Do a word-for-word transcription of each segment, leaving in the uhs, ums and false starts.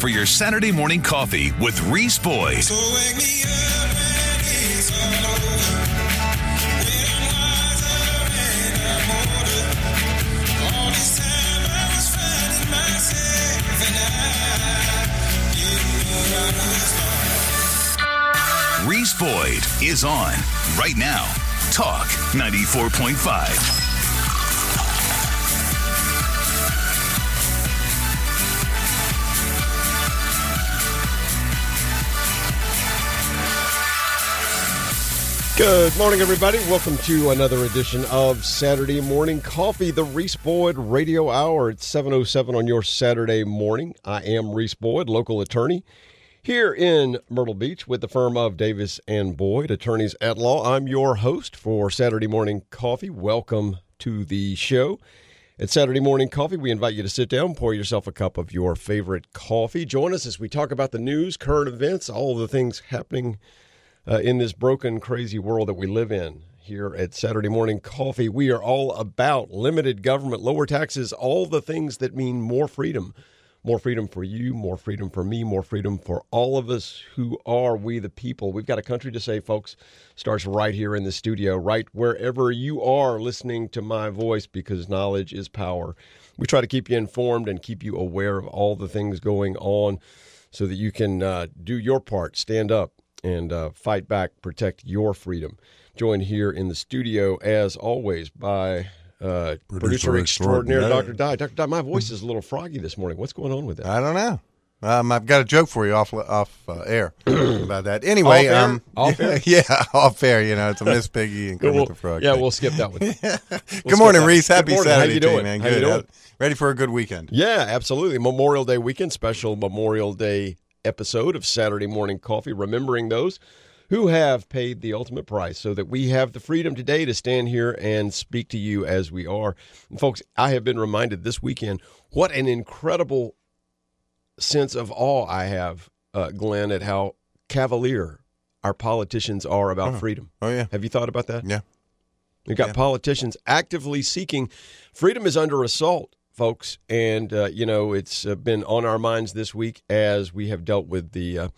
for your Saturday morning coffee with Reese Boyd. So wake me up when it's over. When I'm wiser and I'm older. All this time I was finding myself and I didn't know what I was doing. Reese Boyd is on right now. Talk ninety-four point five. Good morning, everybody. Welcome to another edition of Saturday Morning Coffee, the Reese Boyd Radio Hour at seven oh seven on your Saturday morning. I am Reese Boyd, local attorney here in Myrtle Beach with the firm of Davis and Boyd Attorneys at Law. I'm your host for Saturday Morning Coffee. Welcome to the show. At Saturday Morning Coffee, we invite you to sit down, pour yourself a cup of your favorite coffee. Join us as we talk about the news, current events, all the things happening Uh, in this broken, crazy world that we live in. Here at Saturday Morning Coffee, we are all about limited government, lower taxes, all the things that mean more freedom. More freedom for you, more freedom for me, more freedom for all of us who are we the people. We've got a country to save, folks. Starts right here in the studio, right wherever you are listening to my voice, because knowledge is power. We try to keep you informed and keep you aware of all the things going on so that you can uh, do your part, stand up, and uh, fight back, protect your freedom. Joined here in the studio, as always, by uh, producer, producer extraordinaire, extraordinaire Doctor Dye. Doctor Dye, my voice is a little froggy this morning. What's going on with that? I don't know. Um, I've got a joke for you off off uh, air about that. Anyway, off um, off air? Yeah, yeah, off air. You know, it's a Miss Piggy and Kermit the Frog. Yeah, thing. We'll skip that one. yeah. we'll Good morning, Reese. Happy morning. Saturday, How you doing? Team, man. How Good. You doing? Ready for a good weekend? Yeah, absolutely. Memorial Day weekend, special Memorial Day episode of Saturday Morning Coffee, remembering those who have paid the ultimate price so that we have the freedom today to stand here and speak to you as we are. And folks, I have been reminded this weekend what an incredible sense of awe I have, uh, Glenn, at how cavalier our politicians are about oh. freedom. Oh, yeah. Have you thought about that? Yeah. We've got yeah. politicians actively seeking. Freedom is under assault, folks, and uh, you know, it's uh, been on our minds this week as we have dealt with the uh,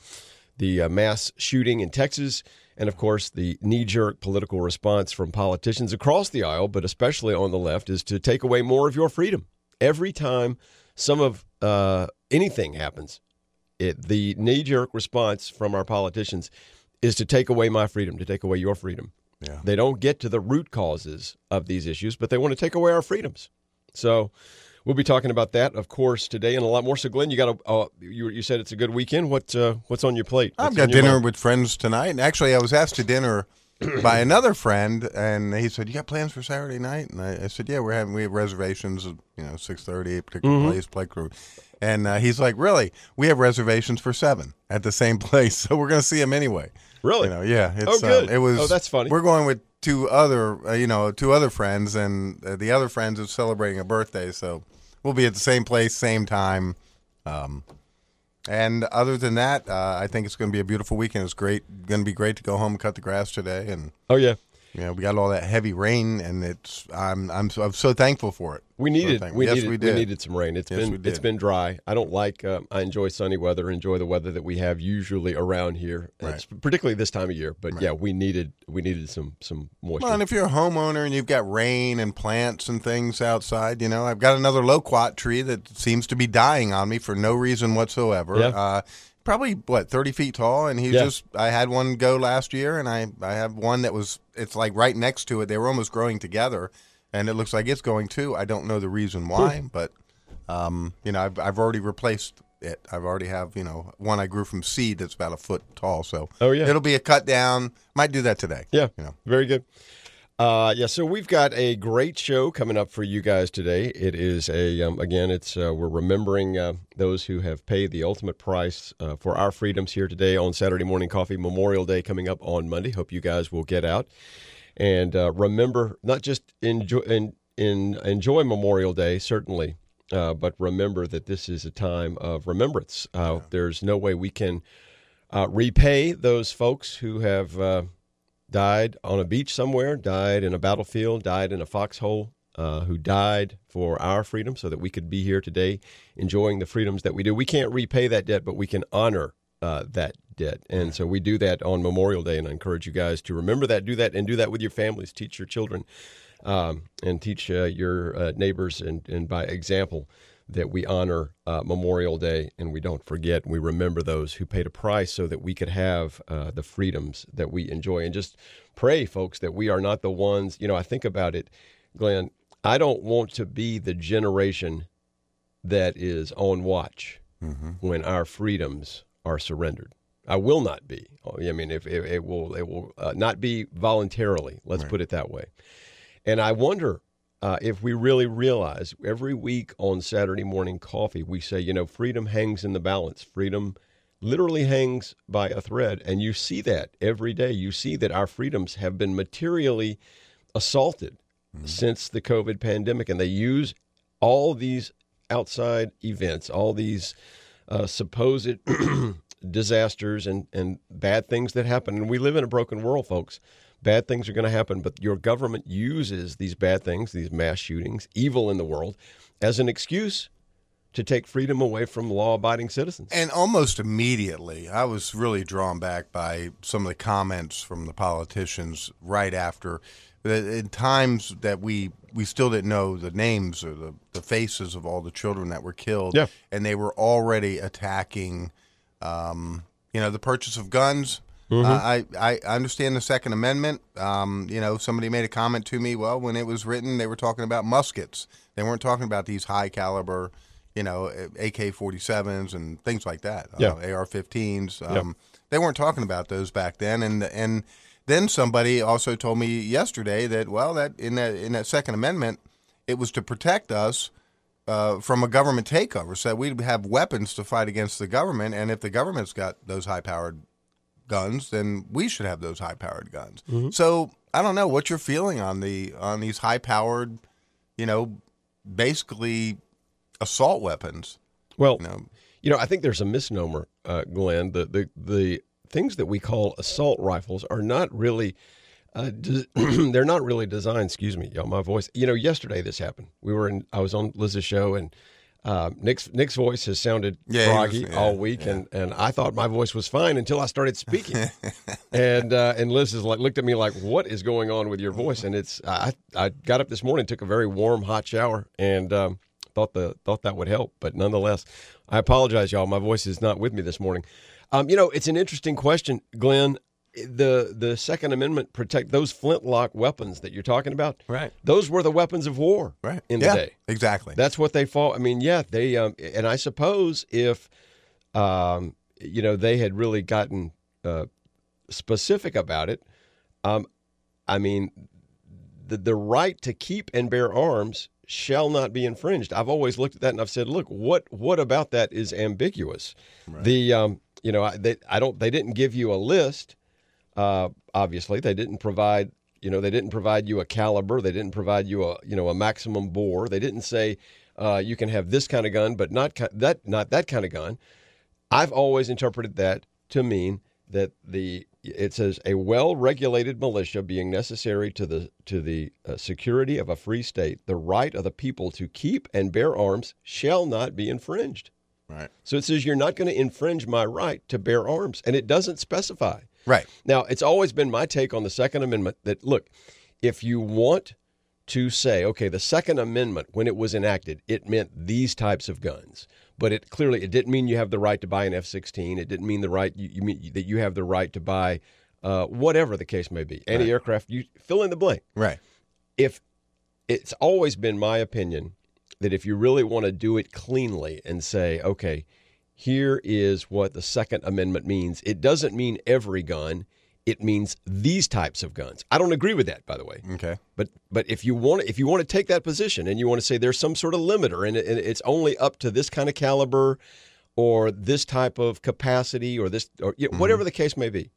the uh, mass shooting in Texas, and of course the knee-jerk political response from politicians across the aisle, but especially on the left, is to take away more of your freedom. Every time some of uh, anything happens, it, the knee-jerk response from our politicians is to take away my freedom, to take away your freedom. Yeah. They don't get to the root causes of these issues, but they want to take away our freedoms. So we'll be talking about that, of course, today and a lot more. So, Glenn, you got a, uh, you, you said it's a good weekend. What uh, what's on your plate? What's I've got dinner mind? with friends tonight. And actually, I was asked to dinner by another friend, and he said, "You got plans for Saturday night?" And I, I said, "Yeah, we're having we have reservations. You know, six thirty, a particular mm-hmm. place, play crew." And uh, he's like, "Really? We have reservations for seven at the same place, so we're going to see him anyway." Really? You know, yeah. It's, oh, good. Um, it was. Oh, that's funny. We're going with two other, uh, you know, two other friends, and uh, the other friends is celebrating a birthday, so we'll be at the same place, same time. Um, and other than that, uh, I think it's going to be a beautiful weekend. It's great, going to be great to go home and cut the grass today. And oh yeah, yeah, you know, we got all that heavy rain, and it's I'm I'm so, I'm so thankful for it. We needed, so we yes, needed, we did. We needed some rain. It's yes, been it's been dry. I don't like. Um, I enjoy sunny weather. Enjoy the weather that we have usually around here, right. It's particularly this time of year. But right. yeah, we needed we needed some some moisture. Well, and if you're a homeowner and you've got rain and plants and things outside, you know, I've got another loquat tree that seems to be dying on me for no reason whatsoever. Yeah. Uh, probably what thirty feet tall, and he yeah. just. I had one go last year, and I I have one that was. It's like right next to it. They were almost growing together. And it looks like it's going too. I don't know the reason why, but um, you know, I've I've already replaced it. I've already have you know one I grew from seed that's about a foot tall. So oh, yeah. it'll be a cut down. Might do that today. Yeah, you know, very good. Uh, yeah, so we've got a great show coming up for you guys today. It is a um, again, it's uh, we're remembering uh, those who have paid the ultimate price uh, for our freedoms here today on Saturday Morning Coffee. Memorial Day coming up on Monday. Hope you guys will get out. And uh, remember, not just enjoy, in, in, enjoy Memorial Day, certainly, uh, but remember that this is a time of remembrance. Uh, yeah. There's no way we can uh, repay those folks who have uh, died on a beach somewhere, died in a battlefield, died in a foxhole, uh, who died for our freedom so that we could be here today enjoying the freedoms that we do. We can't repay that debt, but we can honor uh, that debt. And so we do that on Memorial Day, and I encourage you guys to remember that, do that, and do that with your families. Teach your children um, and teach uh, your uh, neighbors and, and by example that we honor uh, Memorial Day and we don't forget. We remember those who paid a price so that we could have uh, the freedoms that we enjoy. And just pray, folks, that we are not the ones. You know, I think about it, Glenn, I don't want to be the generation that is on watch mm-hmm. when our freedoms are surrendered. I will not be. I mean, if it, it will it will uh, not be voluntarily. Let's right. put it that way. And I wonder Uh, if we really realize every week on Saturday morning coffee, we say, you know, freedom hangs in the balance. Freedom literally hangs by a thread. And you see that every day. You see that our freedoms have been materially assaulted mm-hmm. since the COVID pandemic. And they use all these outside events, all these uh, supposed disasters and, and bad things that happen. And we live in a broken world, folks. Bad things are going to happen, but your government uses these bad things, these mass shootings, evil in the world, as an excuse to take freedom away from law-abiding citizens. And almost immediately, I was really drawn back by some of the comments from the politicians right after. In times that we, we still didn't know the names or the, the faces of all the children that were killed, yeah. and they were already attacking um, you know, the purchase of guns. Mm-hmm. Uh, I, I understand the Second Amendment. Um, you know, somebody made a comment to me, well, when it was written, they were talking about muskets. They weren't talking about these high caliber, you know, A K forty-sevens and things like that, yeah. uh, A R fifteens. Um, yeah. They weren't talking about those back then. And and then somebody also told me yesterday that, well, that in that, in that Second Amendment, it was to protect us Uh, from a government takeover. So we'd have weapons to fight against the government, and if the government's got those high-powered guns, then we should have those high-powered guns. Mm-hmm. So I don't know what you're feeling on the on these high-powered, you know, basically assault weapons. Well, you know, you know I think there's a misnomer, uh, Glenn. The, the, the things that we call assault rifles are not really... Uh, des- they're not really designed, excuse me, y'all, my voice. You know, yesterday this happened. We were in, I was on Liz's show, and uh, Nick's Nick's voice has sounded yeah, froggy was, yeah, all week, yeah. and, and I thought my voice was fine until I started speaking. and uh, and Liz is like, looked at me like, what is going on with your voice? And it's, I I got up this morning, took a very warm, hot shower, and um, thought the thought that would help. But nonetheless, I apologize, y'all. My voice is not with me this morning. Um, you know, it's an interesting question, Glenn. The the Second Amendment protect those flintlock weapons that you're talking about. Right. Those were the weapons of war right. in the yeah, day. Exactly. That's what they fought. I mean, yeah, they um, and I suppose if, um, you know, they had really gotten uh, specific about it, um, I mean, the the right to keep and bear arms shall not be infringed. I've always looked at that and I've said, look, what what about that is ambiguous? Right. The um, you know, I, they I don't they didn't give you a list. Uh, obviously, they didn't provide, you know, they didn't provide you a caliber. They didn't provide you a, you know, a maximum bore. They didn't say uh, you can have this kind of gun, but not ki- that, not that kind of gun. I've always interpreted that to mean that the it says a well-regulated militia being necessary to the to the uh, security of a free state, the right of the people to keep and bear arms shall not be infringed. Right. So it says you're not going to infringe my right to bear arms, and it doesn't specify. Right. Now, it's always been my take on the Second Amendment that, look, if you want to say, okay, the Second Amendment, when it was enacted, it meant these types of guns. But it clearly, it didn't mean you have the right to buy an F sixteen. It didn't mean the right you, you mean that you have the right to buy uh, whatever the case may be. Anti-aircraft, you fill in the blank. Right. If it's always been my opinion that if you really want to do it cleanly and say, okay, here is what the Second Amendment means. It doesn't mean every gun. It means these types of guns. I don't agree with that, by the way. Okay. But but if you want if you want to take that position and you want to say there's some sort of limiter and it's only up to this kind of caliber or this type of capacity or this or you know, mm-hmm. whatever the case may be,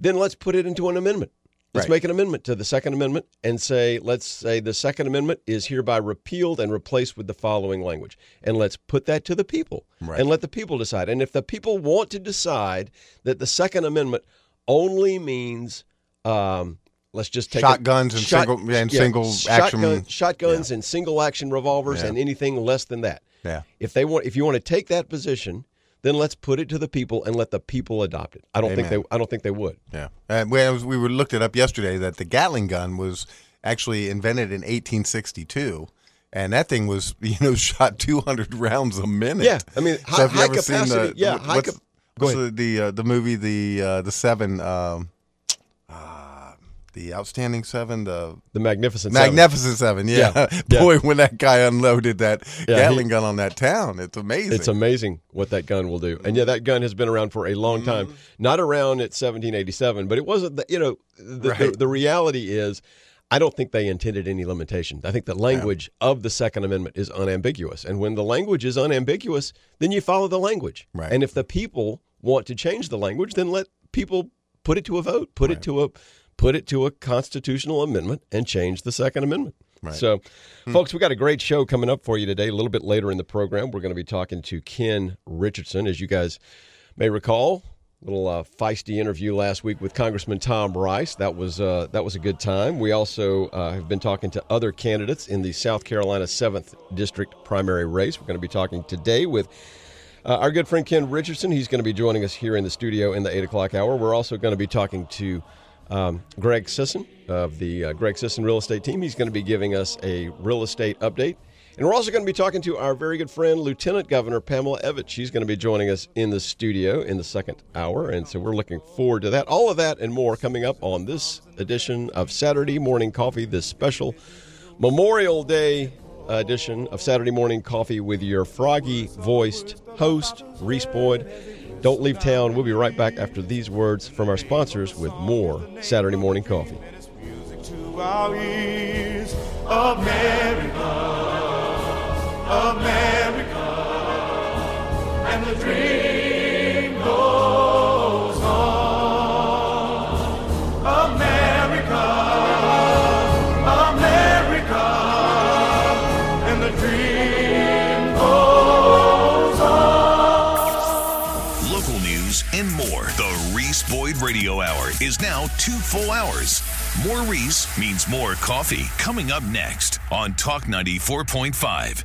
then let's put it into an amendment. Let's right. make an amendment to the Second Amendment and say, let's say the Second Amendment is hereby repealed and replaced with the following language. And let's put that to the people right. and let the people decide. And if the people want to decide that the Second Amendment only means um, Let's just take shotguns a, and shot, single and yeah, single action shotgun, shotguns yeah. and single action revolvers yeah. and anything less than that. Yeah. If they want, if you want to take that position, then let's put it to the people and let the people adopt it. I don't Amen. think they. I don't think they would. Yeah. And we we were looked it up yesterday that the Gatling gun was actually invented in eighteen sixty-two. And that thing was, you know, shot two hundred rounds a minute. Yeah, I mean, high, so have you high ever capacity. Seen the, yeah, high what's, cap- what's the the, uh, the movie the uh, the Seven, um, uh, the Outstanding Seven, the the Magnificent Seven. Magnificent Seven. Yeah, yeah. Boy, yeah. when that guy unloaded that yeah, Gatling he, gun on that town, it's amazing. It's amazing what that gun will do. And yeah, that gun has been around for a long mm-hmm. time. Not around at seventeen eighty-seven, but it wasn't. The, you know, the, right. the, the reality is. I don't think they intended any limitation. I think the language yeah. of the Second Amendment is unambiguous. And when the language is unambiguous, then you follow the language. Right. And if the people want to change the language, then let people put it to a vote, put right. it to a put it to a constitutional amendment and change the Second Amendment. Right. So, hmm. folks, we got a great show coming up for you today. A little bit later in the program, we're going to be talking to Ken Richardson. As you guys may recall, little uh, feisty interview last week with Congressman Tom Rice. That was uh, that was a good time. We also uh, have been talking to other candidates in the South Carolina seventh District primary race. We're going to be talking today with uh, our good friend Ken Richardson. He's going to be joining us here in the studio in the eight o'clock hour. We're also going to be talking to um, Greg Sisson of the uh, Greg Sisson Real Estate Team. He's going to be giving us a real estate update. And we're also going to be talking to our very good friend, Lieutenant Governor Pamela Evette. She's going to be joining us in the studio in the second hour, and so we're looking forward to that. All of that and more coming up on this edition of Saturday Morning Coffee, this special Memorial Day edition of Saturday Morning Coffee with your froggy-voiced host, Reese Boyd. Don't leave town. We'll be right back after these words from our sponsors with more Saturday Morning Coffee. America, and the dream goes on. America, America, and the dream goes on. Local news and more. The Reese Boyd Radio Hour is now two full hours. More Reese means more coffee. Coming up next on Talk ninety-four point five.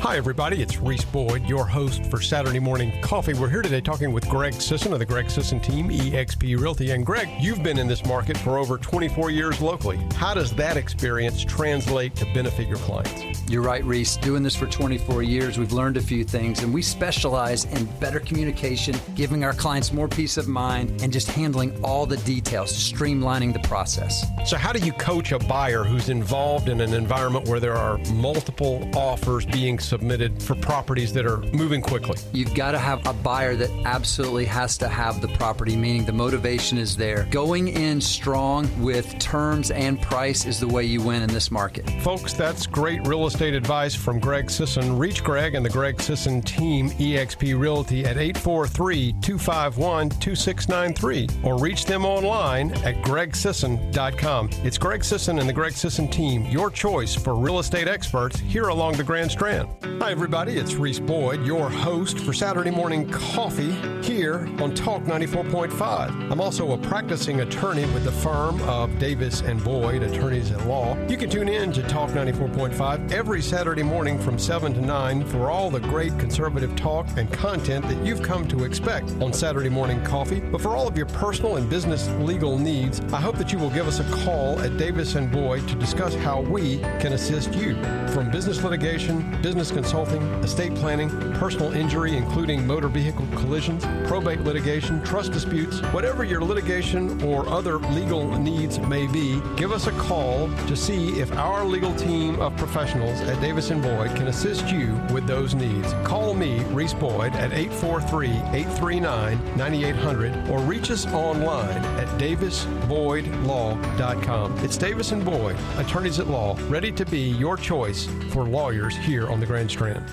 Hi, everybody. It's Reese Boyd, your host for Saturday Morning Coffee. We're here today talking with Greg Sisson of the Greg Sisson Team, eXp Realty. And Greg, you've been in this market for over twenty-four years locally. How does that experience translate to benefit your clients? You're right, Reese. Doing this for twenty-four years, we've learned a few things, and we specialize in better communication, giving our clients more peace of mind, and just handling all the details, streamlining the process. So how do you coach a buyer who's involved in an environment where there are multiple offers being submitted for properties that are moving quickly? You've got to have a buyer that absolutely has to have the property, meaning the motivation is there. Going in strong with terms and price is the way you win in this market. Folks, that's great real estate advice from Greg Sisson. Reach Greg and the Greg Sisson Team, eXp Realty, at eight four three, two five one, two six nine three or reach them online at greg sisson dot com. It's Greg Sisson and the Greg Sisson Team, your choice for real estate experts here along the Grand Strand. Hi, everybody. It's Reese Boyd, your host for Saturday Morning Coffee here on Talk ninety-four point five. I'm also a practicing attorney with the firm of Davis and Boyd Attorneys at Law. You can tune in to Talk ninety-four point five every Saturday morning from seven to nine for all the great conservative talk and content that you've come to expect on Saturday Morning Coffee. But for all of your personal and business legal needs, I hope that you will give us a call at Davis and Boyd to discuss how we can assist you. From business litigation, business consulting, estate planning, personal injury, including motor vehicle collisions, probate litigation, trust disputes, whatever your litigation or other legal needs may be, give us a call to see if our legal team of professionals at Davis and Boyd can assist you with those needs. Call me, Reese Boyd, at eight four three, eight three nine, nine eight zero zero or reach us online at davis boyd law dot com. It's Davis and Boyd, Attorneys at Law, ready to be your choice for lawyers here on the Grand Strand.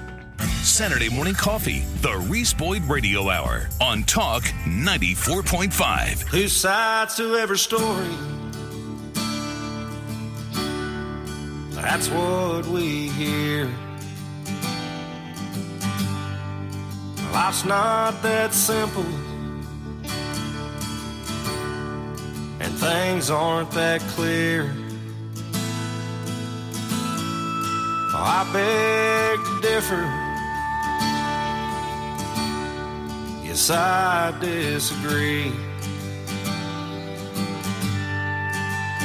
Saturday Morning Coffee, the Reese Boyd Radio Hour on Talk ninety-four point five. Who sides to every story? That's what we hear. Life's not that simple, and things aren't that clear. I beg to differ. Yes, I disagree.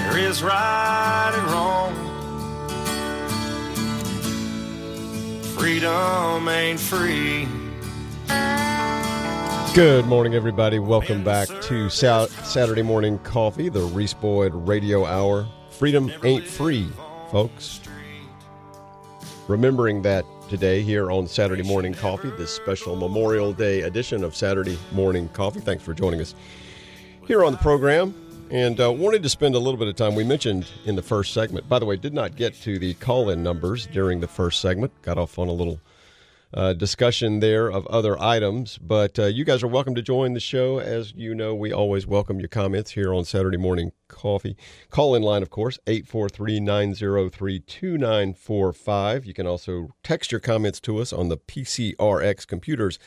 There is right and wrong. Freedom ain't free. Good morning, everybody. Welcome back to Sa- Saturday Morning Coffee, the Reese Boyd Radio Hour. Freedom ain't free, folks. Remembering that today here on Saturday Morning Coffee, this special Memorial Day edition of Saturday Morning Coffee. Thanks for joining us here on the program. And uh, wanted to spend a little bit of time. We mentioned in the first segment, by the way, did not get to the call-in numbers during the first segment. Got off on a little uh, discussion there of other items. But uh, you guys are welcome to join the show. As you know, we always welcome your comments here on Saturday Morning Coffee. Call-in line, of course, eight four three, nine oh three, two nine four five. You can also text your comments to us on the P C R X Computers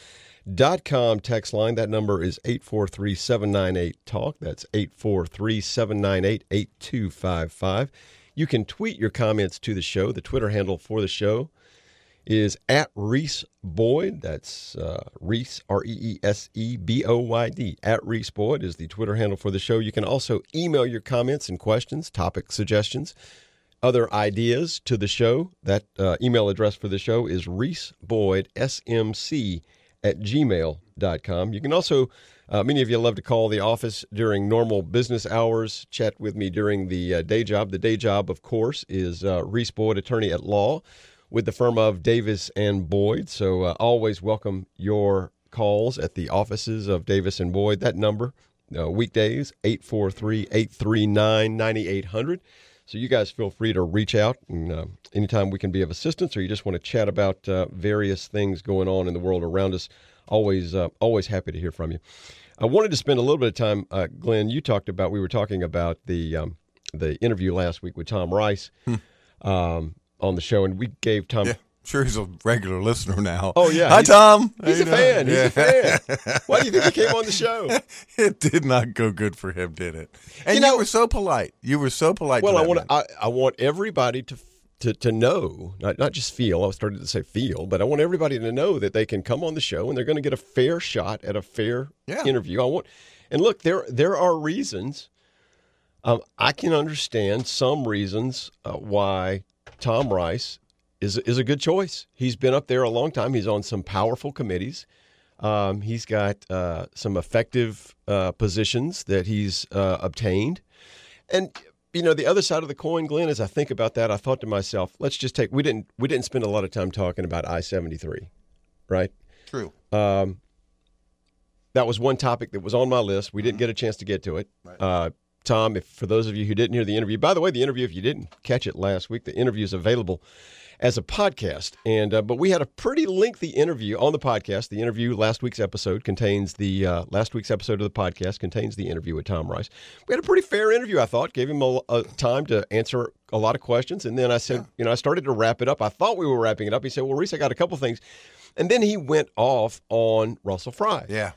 dot com text line. That number is eight four three, seven nine eight, talk. That's eight four three, seven nine eight, eight two five five. You can tweet your comments to the show. The Twitter handle for the show is at Reese Boyd. That's uh, Reese, R E E S E B O Y D. At Reese Boyd is the Twitter handle for the show. You can also email your comments and questions, topic suggestions, other ideas to the show. That uh, email address for the show is reese boyd s m c at gmail dot com. You can also, uh, many of you love to call the office during normal business hours, chat with me during the uh, day job. The day job, of course, is uh, Reese Boyd Attorney at Law with the firm of Davis and Boyd. So uh, always welcome your calls at the offices of Davis and Boyd. That number, uh, weekdays, eight four three, eight three nine, nine eight hundred. So you guys feel free to reach out, and uh, anytime we can be of assistance, or you just want to chat about uh, various things going on in the world around us, always uh, always happy to hear from you. I wanted to spend a little bit of time, uh, Glenn, you talked about, we were talking about the um, the interview last week with Tom Rice hmm. um, on the show, and we gave Tom... Yeah. Sure, he's a regular listener now. Oh, yeah. Hi, he's, Tom. He's a, fan, yeah. he's a fan. He's a fan. Why do you think he came on the show? It did not go good for him, did it? And you, know, you were so polite. You were so polite. Well, I want I, I want everybody to to to know, not, not just feel. I started to say feel, but I want everybody to know that they can come on the show and they're going to get a fair shot at a fair yeah. interview. I want, and look, there there are reasons. Um, I can understand some reasons uh, why Tom Rice is is a good choice. He's been up there a long time. He's on some powerful committees. Um, he's got uh, some effective uh, positions that he's uh, obtained. And, you know, the other side of the coin, Glenn, as I think about that, I thought to myself, let's just take, we didn't we didn't spend a lot of time talking about I seventy-three, right? True. Um, that was one topic that was on my list. We didn't get a chance to get to it. Right. Uh, Tom, if for those of you who didn't hear the interview, by the way, the interview, if you didn't catch it last week, the interview is available as a podcast, and uh, but we had a pretty lengthy interview on the podcast. The interview last week's episode contains the uh, last week's episode of the podcast contains the interview with Tom Rice. We had a pretty fair interview, I thought. Gave him a, a time to answer a lot of questions, and then I said, yeah. you know, I started to wrap it up. I thought we were wrapping it up. He said, "Well, Reese, I got a couple things," and then he went off on Russell Fry. Yeah.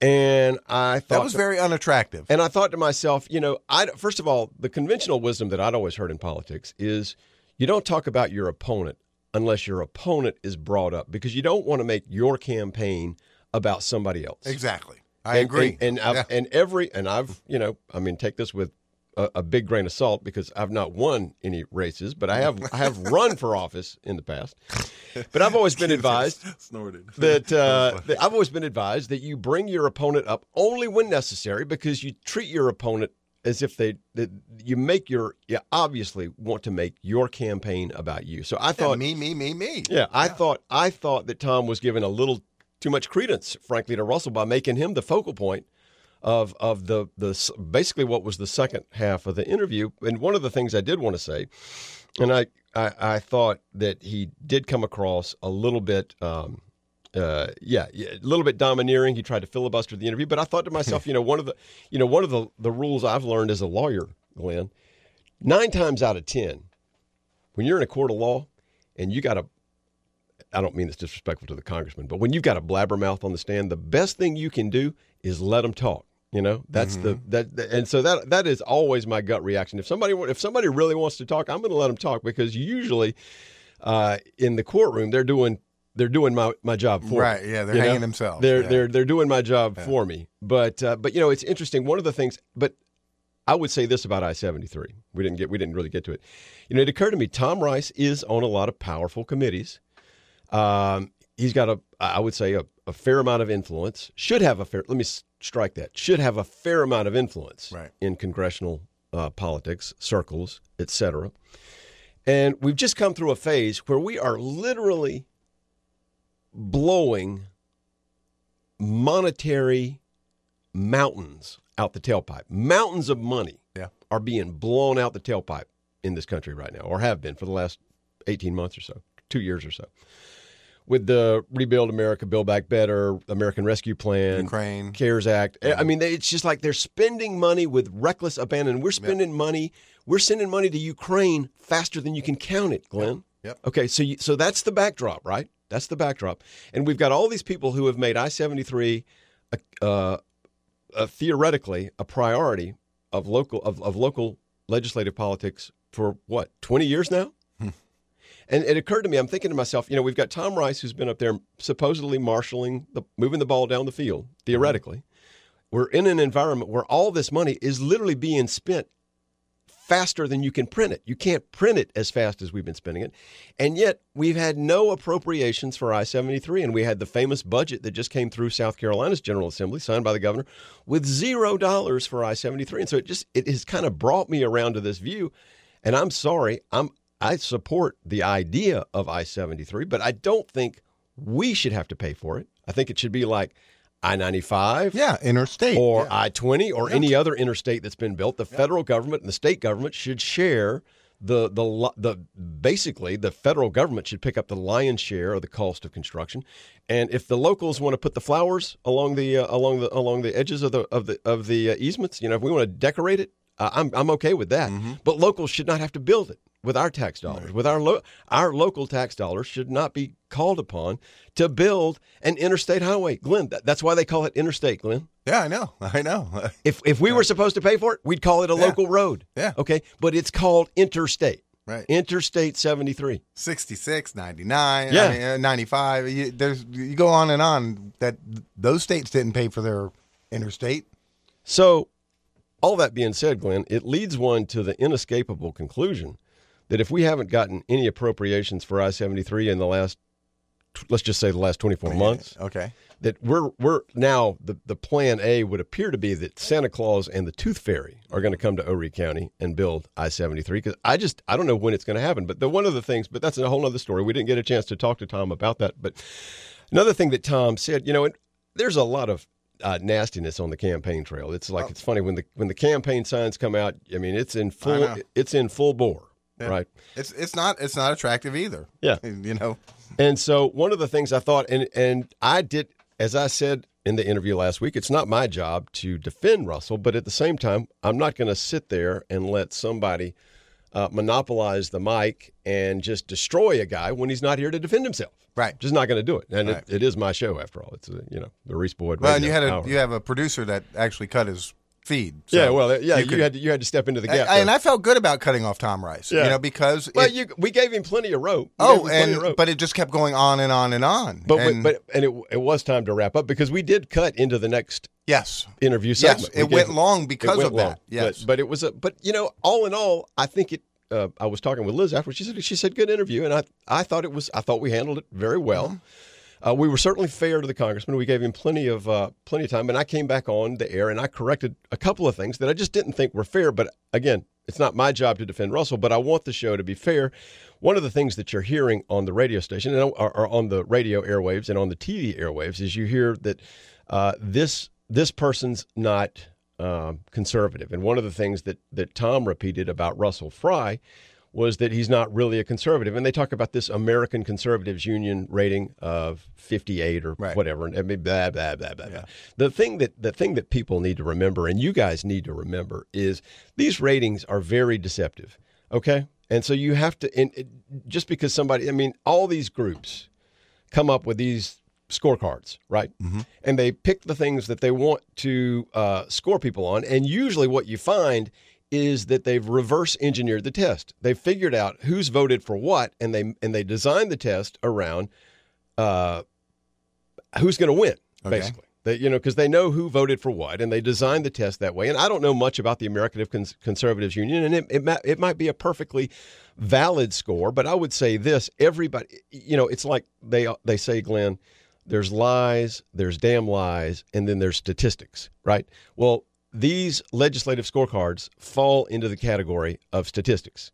And I thought that was to, very unattractive. And I thought to myself, you know, I first of all, the conventional wisdom that I'd always heard in politics is, you don't talk about your opponent unless your opponent is brought up, because you don't want to make your campaign about somebody else. Exactly. I and, agree. And and, I've, yeah. and every and I've, you know, I mean, take this with a, a big grain of salt, because I've not won any races, but I have I have run for office in the past. But I've always been advised snorted. that, uh, that I've always been advised that you bring your opponent up only when necessary, because you treat your opponent as if they, that you make your, you obviously want to make your campaign about you. So I thought, yeah, me, me, me, me. Yeah, I yeah. thought, I thought that Tom was giving a little too much credence, frankly, to Russell by making him the focal point of of the the basically what was the second half of the interview. And one of the things I did want to say, and I I, I thought that he did come across a little bit. Um, Uh, yeah, yeah, a little bit domineering. He tried to filibuster the interview, but I thought to myself, you know, one of the, you know, one of the, the rules I've learned as a lawyer, Glenn, nine times out of ten, when you're in a court of law and you got a, I don't mean this disrespectful to the congressman, but when you've got a blabbermouth on the stand, the best thing you can do is let them talk. You know, that's mm-hmm. the that, and so that that is always my gut reaction. If somebody if somebody really wants to talk, I'm going to let them talk, because usually uh, in the courtroom they're doing they're doing my, my job for right. me. Yeah, they're you hanging know? themselves. They're yeah. they're they're doing my job yeah. for me. But uh, but you know, it's interesting. One of the things, but I would say this about I seventy-three. We didn't get we didn't really get to it. You know, it occurred to me Tom Rice is on a lot of powerful committees. Um, he's got a I would say a, a fair amount of influence. Should have a fair. Let me. Strike that. Should have a fair amount of influence right. in congressional uh, politics, circles, et cetera. And we've just come through a phase where we are literally blowing monetary mountains out the tailpipe. Mountains of money yeah. are being blown out the tailpipe in this country right now, or have been for the last eighteen months or so, two years or so. With the Rebuild America, Build Back Better, American Rescue Plan, Ukraine, CARES Act. I mean, they, it's just like they're spending money with reckless abandon. We're spending yep. money. We're sending money to Ukraine faster than you can count it, Glenn. Yep. Okay, so you, so that's the backdrop, right? That's the backdrop. And we've got all these people who have made I seventy-three a, uh, a theoretically a priority of local of, of local legislative politics for, what, twenty years now? And it occurred to me, I'm thinking to myself, you know, we've got Tom Rice, who's been up there supposedly marshaling, the, moving the ball down the field, theoretically. We're in an environment where all this money is literally being spent faster than you can print it. You can't print it as fast as we've been spending it. And yet we've had no appropriations for I seventy-three. And we had the famous budget that just came through South Carolina's General Assembly, signed by the governor, with zero dollars for I seventy-three. And so it just it has kind of brought me around to this view. And I'm sorry, I'm I support the idea of I seventy-three, but I don't think we should have to pay for it. I think it should be like I ninety-five. Yeah, interstate. Or yeah. I twenty or yeah. any other interstate that's been built. The yeah. federal government and the state government should share the, the, the, basically the federal government should pick up the lion's share of the cost of construction. And if the locals want to put the flowers along the, uh, along the, along the edges of the, of the, of the uh, easements, you know, if we want to decorate it, uh, I'm, I'm okay with that, mm-hmm. but locals should not have to build it. With our tax dollars, right. with our lo- our local tax dollars should not be called upon to build an interstate highway, Glenn. That, that's why they call it interstate, Glenn. Yeah, I know, I know. If if we yeah. were supposed to pay for it, we'd call it a yeah. local road. Yeah, okay, but it's called interstate. Right, Interstate seventy-three, sixty-six, ninety-nine, yeah, I mean, ninety-five. You, there's you go on and on. That those states didn't pay for their interstate. So, all that being said, Glenn, it leads one to the inescapable conclusion that if we haven't gotten any appropriations for I seventy-three in the last, let's just say the last twenty-four months, okay, that we're we're now, the, the plan A would appear to be that Santa Claus and the Tooth Fairy are going to come to Horry County and build I seventy-three, because I just, I don't know when it's going to happen. But the, one of the things, but that's a whole other story. We didn't get a chance to talk to Tom about that. But another thing that Tom said, you know, it, there's a lot of Uh, nastiness on the campaign trail. It's like, oh. it's funny when the when the campaign signs come out, I mean, it's in full, it's in full bore. Yeah. Right. It's it's not it's not attractive either. Yeah. You know. And so one of the things I thought, and and I did, as I said in the interview last week, it's not my job to defend Russell, but at the same time, I'm not going to sit there and let somebody uh, monopolize the mic and just destroy a guy when he's not here to defend himself. Right. Just not going to do it. And right. it, it is my show after all. It's, a, you know, the Reese Boyd. Well, and you had a, you have a producer that actually cut his feed. So yeah, well, yeah, you, you could, had to, you had to step into the gap. I, I, and I felt good about cutting off Tom Rice, yeah. you know, because well, it, you, we gave him plenty of rope. We oh, and rope. But it just kept going on and on and on. But and, but, but and it it was time to wrap up, because we did cut into the next yes interview segment. Yes, we it went him, long because went of long, that. Yes, but, but it was a but you know, all in all, I think it. Uh, I was talking with Liz afterwards. She said she said good interview, and I I thought it was I thought we handled it very well. Mm-hmm. Uh, we were certainly fair to the congressman. We gave him plenty of uh, plenty of time, and I came back on the air, and I corrected a couple of things that I just didn't think were fair. But again, it's not my job to defend Russell, but I want the show to be fair. One of the things that you're hearing on the radio station, and or, or on the radio airwaves and on the T V airwaves, is you hear that uh, this this person's not uh, conservative. And one of the things that that Tom repeated about Russell Fry was that he's not really a conservative. And they talk about this American Conservatives Union rating of fifty-eight or right. whatever. And I mean, blah, blah, blah, blah, yeah. blah. The thing that the thing that people need to remember, and you guys need to remember, is these ratings are very deceptive, okay? And so you have to, and it, just because somebody, I mean, all these groups come up with these scorecards, right? Mm-hmm. And they pick the things that they want to uh, score people on. And usually what you find is that they've reverse engineered the test. They've figured out who's voted for what, and they and they designed the test around uh, who's going to win, okay. basically. They, you know, because they know who voted for what, and they designed the test that way. And I don't know much about the American Cons- Conservatives Union, and it it, ma- it might be a perfectly valid score, but I would say this, everybody, you know, it's like they they say, Glenn, there's lies, there's damn lies, and then there's statistics, right? Well, these legislative scorecards fall into the category of statistics.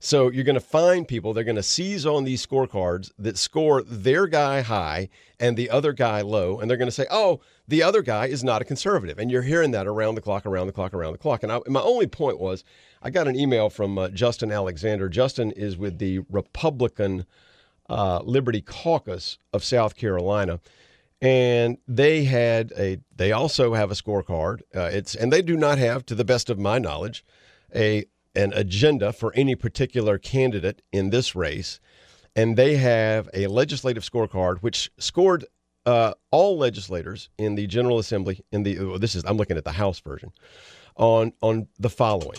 So you're going to find people, they're going to seize on these scorecards that score their guy high and the other guy low, and they're going to say, oh, the other guy is not a conservative. And you're hearing that around the clock, around the clock, around the clock. And I, my only point was I got an email from uh, Justin Alexander. Justin is with the Republican uh, Liberty Caucus of South Carolina. And they had a, they also have a scorecard. Uh, it's, and they do not have, to the best of my knowledge, a an agenda for any particular candidate in this race, and they have a legislative scorecard which scored uh, all legislators in the General Assembly in the oh, this is I'm looking at the House version on on the following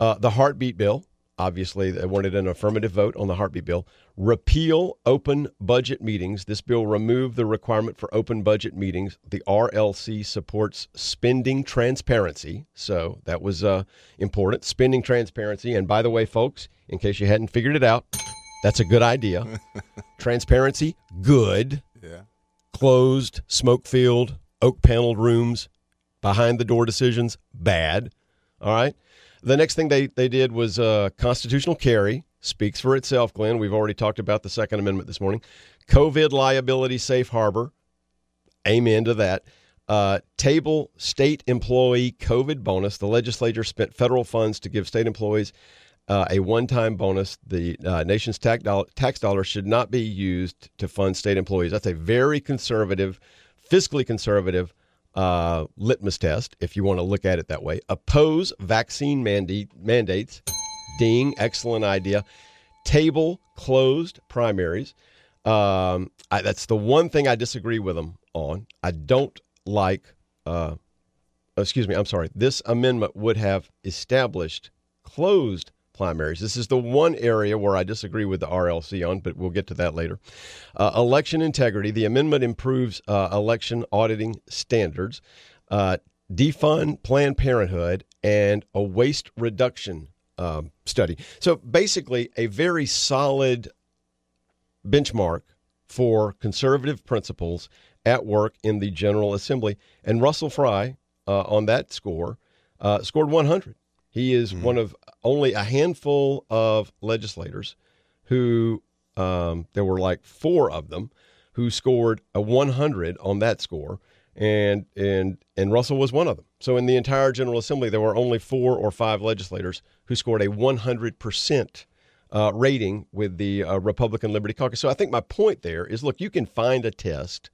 uh, the heartbeat bill. Obviously, they wanted an affirmative vote on the heartbeat bill. Repeal open budget meetings. This bill removed the requirement for open budget meetings. The R L C supports spending transparency. So that was uh, important, spending transparency. And by the way, folks, in case you hadn't figured it out, that's a good idea. Transparency, good. Yeah. Closed, smoke-filled, oak-paneled rooms, behind-the-door decisions, bad. All right. The next thing they, they did was uh, constitutional carry. Speaks for itself, Glenn. We've already talked about the Second Amendment this morning. COVID liability safe harbor. Amen to that. Uh, table state employee COVID bonus. The legislature spent federal funds to give state employees uh, a one-time bonus. The uh, nation's tax dollar, tax dollar should not be used to fund state employees. That's a very conservative, fiscally conservative Uh, litmus test, if you want to look at it that way. Oppose vaccine mandate mandates. Ding, excellent idea. Table closed primaries. Um, I, that's the one thing I disagree with them on. I don't like. Uh, excuse me. I'm sorry. This amendment would have established closed primaries. This is the one area where I disagree with the R L C on, but we'll get to that later. Uh, election integrity. The amendment improves uh, election auditing standards, uh, defund Planned Parenthood, and a waste reduction um, study. So basically a very solid benchmark for conservative principles at work in the General Assembly. And Russell Fry uh, on that score uh, scored one hundred. He is mm-hmm. one of only a handful of legislators who, um, there were like four of them, who scored a one hundred on that score, and and and Russell was one of them. So in the entire General Assembly, there were only four or five legislators who scored a one hundred percent uh, rating with the uh, Republican Liberty Caucus. So I think my point there is, look, you can find a test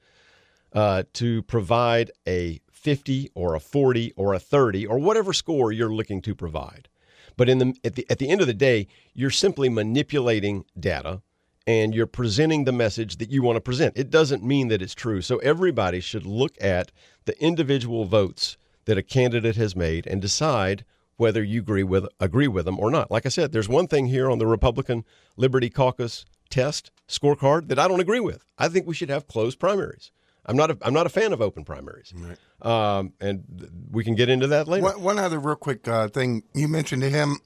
uh, to provide a fifty or a forty or a thirty or whatever score you're looking to provide. But in the at the at the end of the day, you're simply manipulating data and you're presenting the message that you want to present. It doesn't mean that it's true. So everybody should look at the individual votes that a candidate has made and decide whether you agree with agree with them or not. Like I said, there's one thing here on the Republican Liberty Caucus test scorecard that I don't agree with. I think we should have closed primaries. I'm not a, I'm not a fan of open primaries, right. um, and th- we can get into that later. One, one other real quick uh, thing. You mentioned to him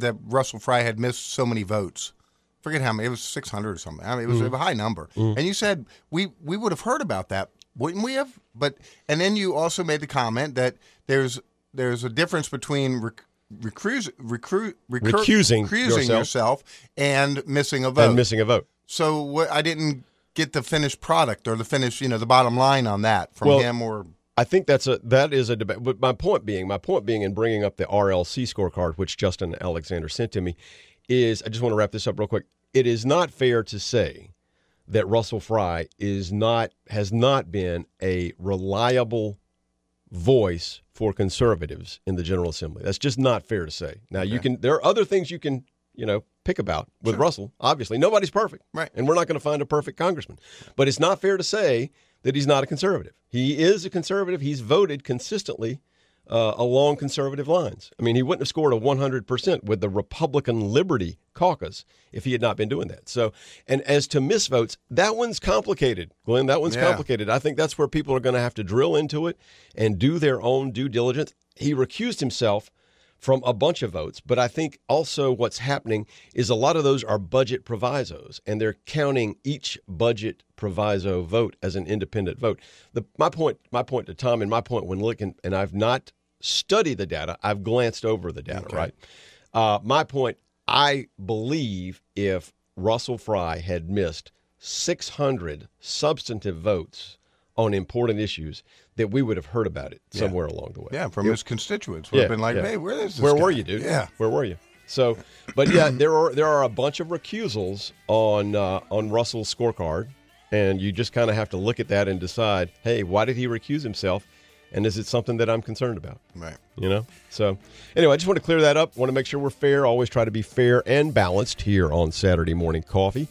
that Russell Fry had missed so many votes. Forget how many. It was six hundred or something. I mean, it was mm. a high number. Mm. And you said we, we would have heard about that, wouldn't we have? But and then you also made the comment that there's there's a difference between rec- recru- recru- recru- recusing, recusing yourself. yourself and missing a vote. And missing a vote. So what, I didn't. Get the finished product or the finished, you know, the bottom line on that from well, him or I think that's a that is a debate. But my point being, my point being in bringing up the R L C scorecard, which Justin Alexander sent to me, is I just want to wrap this up real quick. It is not fair to say that Russell Fry is not has not been a reliable voice for conservatives in the General Assembly. That's just not fair to say. Now okay. you can there are other things you can, you know, pick about with sure. Russell. Obviously, nobody's perfect, right? And we're not going to find a perfect congressman. But it's not fair to say that he's not a conservative. He is a conservative. He's voted consistently uh, along conservative lines. I mean, he wouldn't have scored a one hundred percent with the Republican Liberty Caucus if he had not been doing that. So, and as to misvotes, that one's complicated, Glenn. That one's yeah. complicated. I think that's where people are going to have to drill into it and do their own due diligence. He recused himself from a bunch of votes, but I think also what's happening is a lot of those are budget provisos, and they're counting each budget proviso vote as an independent vote. The, my point, my point to Tom, and my point when looking, and I've not studied the data, I've glanced over the data, okay. right? Uh, my point, I believe if Russell Fry had missed six hundred substantive votes on important issues, that we would have heard about it somewhere yeah. along the way. Yeah, from it, his constituents would yeah, have been like, yeah. hey, where is this Where guy? were you, dude? Yeah. Where were you? So, but yeah, there are there are a bunch of recusals on uh, on Russell's scorecard, and you just kind of have to look at that and decide, hey, why did he recuse himself, and is it something that I'm concerned about? Right. You know? So, anyway, I just want to clear that up. Want to make sure we're fair. Always try to be fair and balanced here on Saturday Morning Coffee.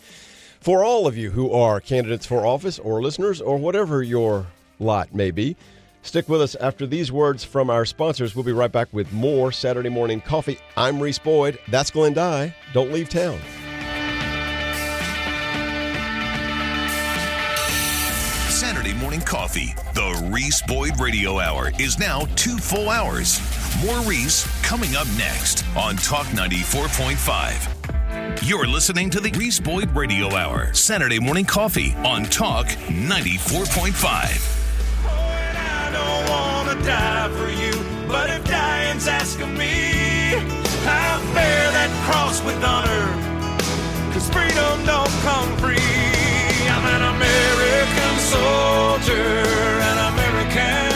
For all of you who are candidates for office or listeners or whatever your lot may be, stick with us after these words from our sponsors. We'll be right back with more Saturday Morning Coffee. I'm Reese Boyd. That's Glenn Dye. Don't leave town. Saturday Morning Coffee, the Reese Boyd Radio Hour, is now two full hours. More Reese coming up next on Talk ninety-four point five. You're listening to the Reese Boyd Radio Hour, Saturday Morning Coffee on Talk ninety-four point five. Boy, I don't want to die for you, but if dying's asking me, I'll bear that cross with honor, because freedom don't come free. I'm an American soldier, an American,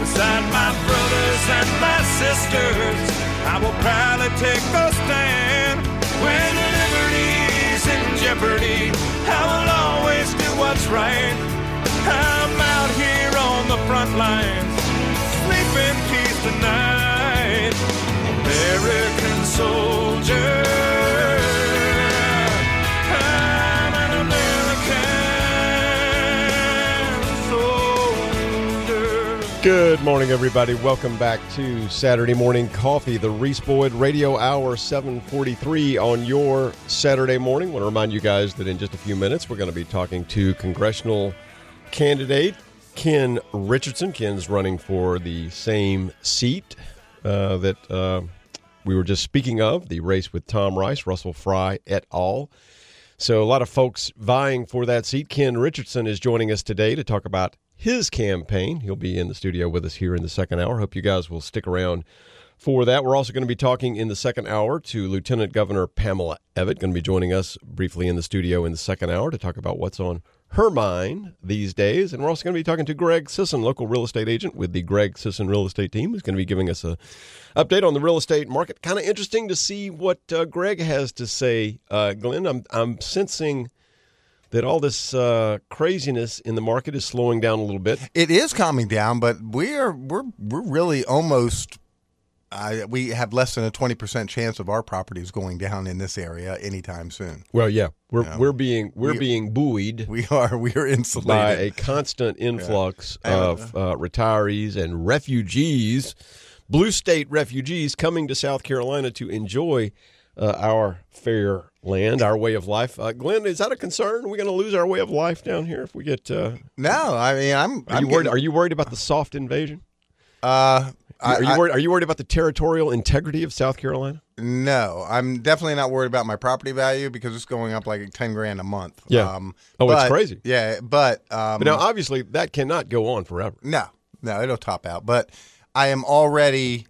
beside my brothers and my sisters, I will proudly take the stand. When liberty's in jeopardy, I will always do what's right. I'm out here on the front lines, sleep in peace tonight. American soldier, I'm an American soldier. Good morning, everybody. Welcome back to Saturday Morning Coffee, the Reese Boyd Radio Hour, seven forty-three on your Saturday morning. I want to remind you guys that in just a few minutes, we're going to be talking to congressional candidate Ken Richardson. Ken's running for the same seat uh, that uh, we were just speaking of, the race with Tom Rice, Russell Fry et al. So a lot of folks vying for that seat. Ken Richardson is joining us today to talk about his campaign. He'll be in the studio with us here in the second hour. Hope you guys will stick around for that. We're also going to be talking in the second hour to Lieutenant Governor Pamela Evette, going to be joining us briefly in the studio in the second hour to talk about what's on her mind these days. And we're also going to be talking to Greg Sisson, local real estate agent with the Greg Sisson Real Estate Team, who's going to be giving us an update on the real estate market. Kind of interesting to see what uh, Greg has to say. Uh, Glenn, I'm I'm sensing that all this uh, craziness in the market is slowing down a little bit. It is calming down, but we're we're we're really almost uh, we have less than a twenty percent chance of our properties going down in this area anytime soon. Well, yeah, we're you know, we're being we're we, being buoyed. We are we are insulated by a constant influx yeah. of uh, retirees and refugees, blue state refugees coming to South Carolina to enjoy uh, our fair land, our way of life. Uh, Glenn, is that a concern? Are we going to lose our way of life down here if we get? Uh, no, I mean, I'm. Are, I'm you, worried, getting, are you worried about the soft invasion? Uh, I, are you worried? I, are you worried about the territorial integrity of South Carolina? No, I'm definitely not worried about my property value because it's going up like ten grand a month. Yeah. Um, oh, but, it's crazy. Yeah, but, um, but now obviously that cannot go on forever. No, no, it'll top out. But I am already.